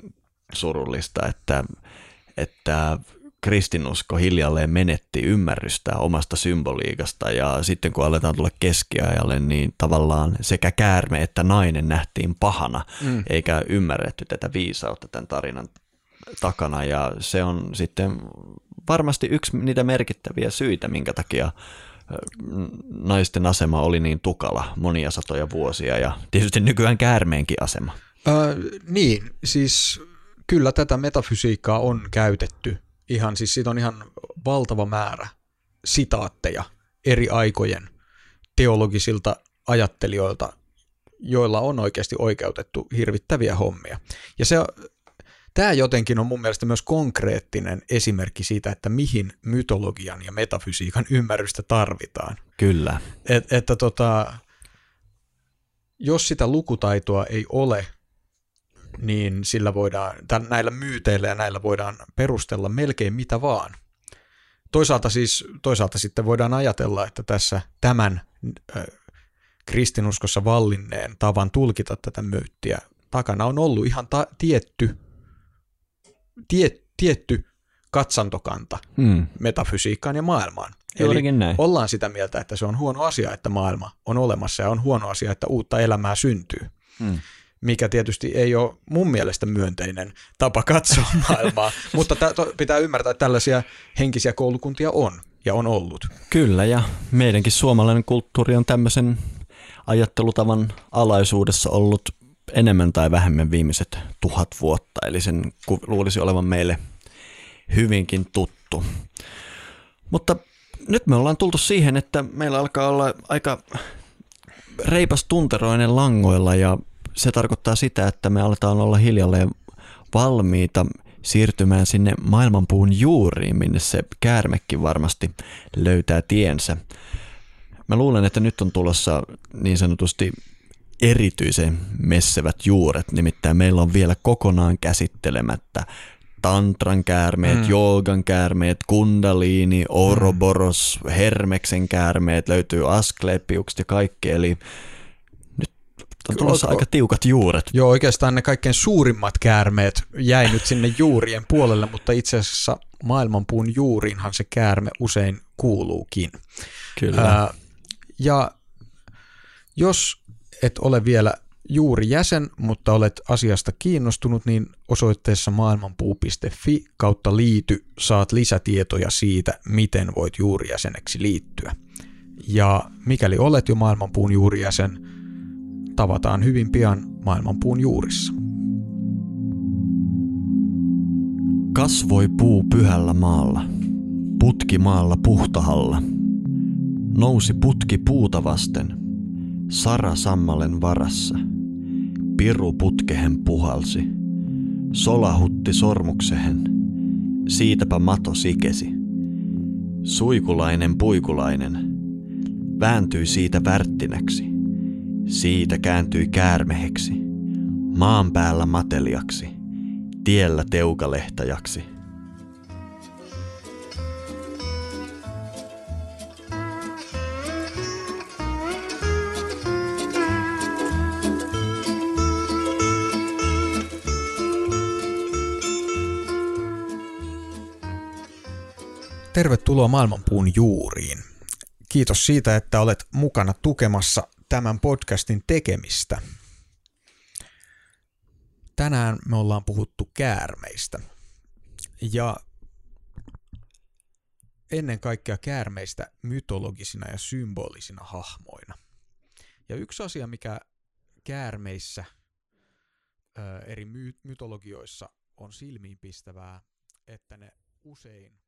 surullista, että, että kristinusko hiljalleen menetti ymmärrystä omasta symboliikasta, ja sitten kun aletaan tulla keskiajalle, niin tavallaan sekä käärme että nainen nähtiin pahana, mm. eikä ymmärretty tätä viisautta tämän tarinan takana, ja se on sitten varmasti yksi niitä merkittäviä syitä, minkä takia naisten asema oli niin tukala monia satoja vuosia, ja tietysti nykyään käärmeenkin asema. Öö, niin, siis kyllä tätä metafysiikkaa on käytetty. Ihan, siis siitä on ihan valtava määrä sitaatteja eri aikojen teologisilta ajattelijoilta, joilla on oikeasti oikeutettu hirvittäviä hommia. Ja se, tämä jotenkin on mun mielestä myös konkreettinen esimerkki siitä, että mihin mytologian ja metafysiikan ymmärrystä tarvitaan. Kyllä. Et, että tota, jos sitä lukutaitoa ei ole, niin sillä voidaan, tämän, näillä myyteillä ja näillä voidaan perustella melkein mitä vaan. Toisaalta siis, toisaalta sitten voidaan ajatella, että tässä tämän äh, kristinuskossa vallinneen tavan tulkita tätä myyttiä takana on ollut ihan ta- tietty, tie- tietty katsantokanta hmm. metafysiikkaan ja maailmaan. Juurikin Eli näin. Ollaan sitä mieltä, että se on huono asia, että maailma on olemassa, ja on huono asia, että uutta elämää syntyy. Hmm. Mikä tietysti ei ole mun mielestä myönteinen tapa katsoa maailmaa, mutta t- pitää ymmärtää, että tällaisia henkisiä koulukuntia on. ja on ollut. Kyllä, ja meidänkin suomalainen kulttuuri on tämmöisen ajattelutavan alaisuudessa ollut enemmän tai vähemmän viimeiset tuhat vuotta, eli sen luulisi olevan meille hyvinkin tuttu. Mutta nyt me ollaan tultu siihen, että meillä alkaa olla aika reipas tunteroinen langoilla, ja se tarkoittaa sitä, että me aletaan olla hiljalleen valmiita siirtymään sinne maailmanpuun juuriin, minne se käärmekin varmasti löytää tiensä. Mä luulen, että nyt on tulossa niin sanotusti erityisen messevät juuret, nimittäin meillä on vielä kokonaan käsittelemättä tantran käärmeet, mm. joogan käärmeet, kundaliini, oroboros, mm. hermeksen käärmeet, löytyy asklepiukset ja kaikki, eli nyt on tulossa aika tiukat juuret. Joo, oikeastaan ne kaikkein suurimmat käärmeet jäi nyt sinne juurien puolelle, mutta itse asiassa maailmanpuun juuriinhan se käärme usein kuuluukin. Kyllä. Ää, ja jos et ole vielä juuri jäsen, mutta olet asiasta kiinnostunut, niin osoitteessa maailmanpuu piste fi kautta liity saat lisätietoja siitä, miten voit juurijäseneksi liittyä. Ja mikäli olet jo maailmanpuun juurijäsen, tavataan hyvin pian maailmanpuun juurissa. Kasvoi puu pyhällä maalla, putki maalla puhtahalla. Nousi putki puuta vasten, sara sammalen varassa. Piru putkehen puhalsi, solahutti sormuksehen, siitäpä mato sikesi. Suikulainen puikulainen, vääntyi siitä värttinäksi, siitä kääntyi käärmeheksi, maan päällä mateliaksi, tiellä teukalehtajaksi. Tervetuloa maailmanpuun juuriin. Kiitos siitä, että olet mukana tukemassa tämän podcastin tekemistä. Tänään me ollaan puhuttu käärmeistä. Ja ennen kaikkea käärmeistä mytologisina ja symbolisina hahmoina. Ja yksi asia, mikä käärmeissä eri mytologioissa on silmiinpistävää, että ne usein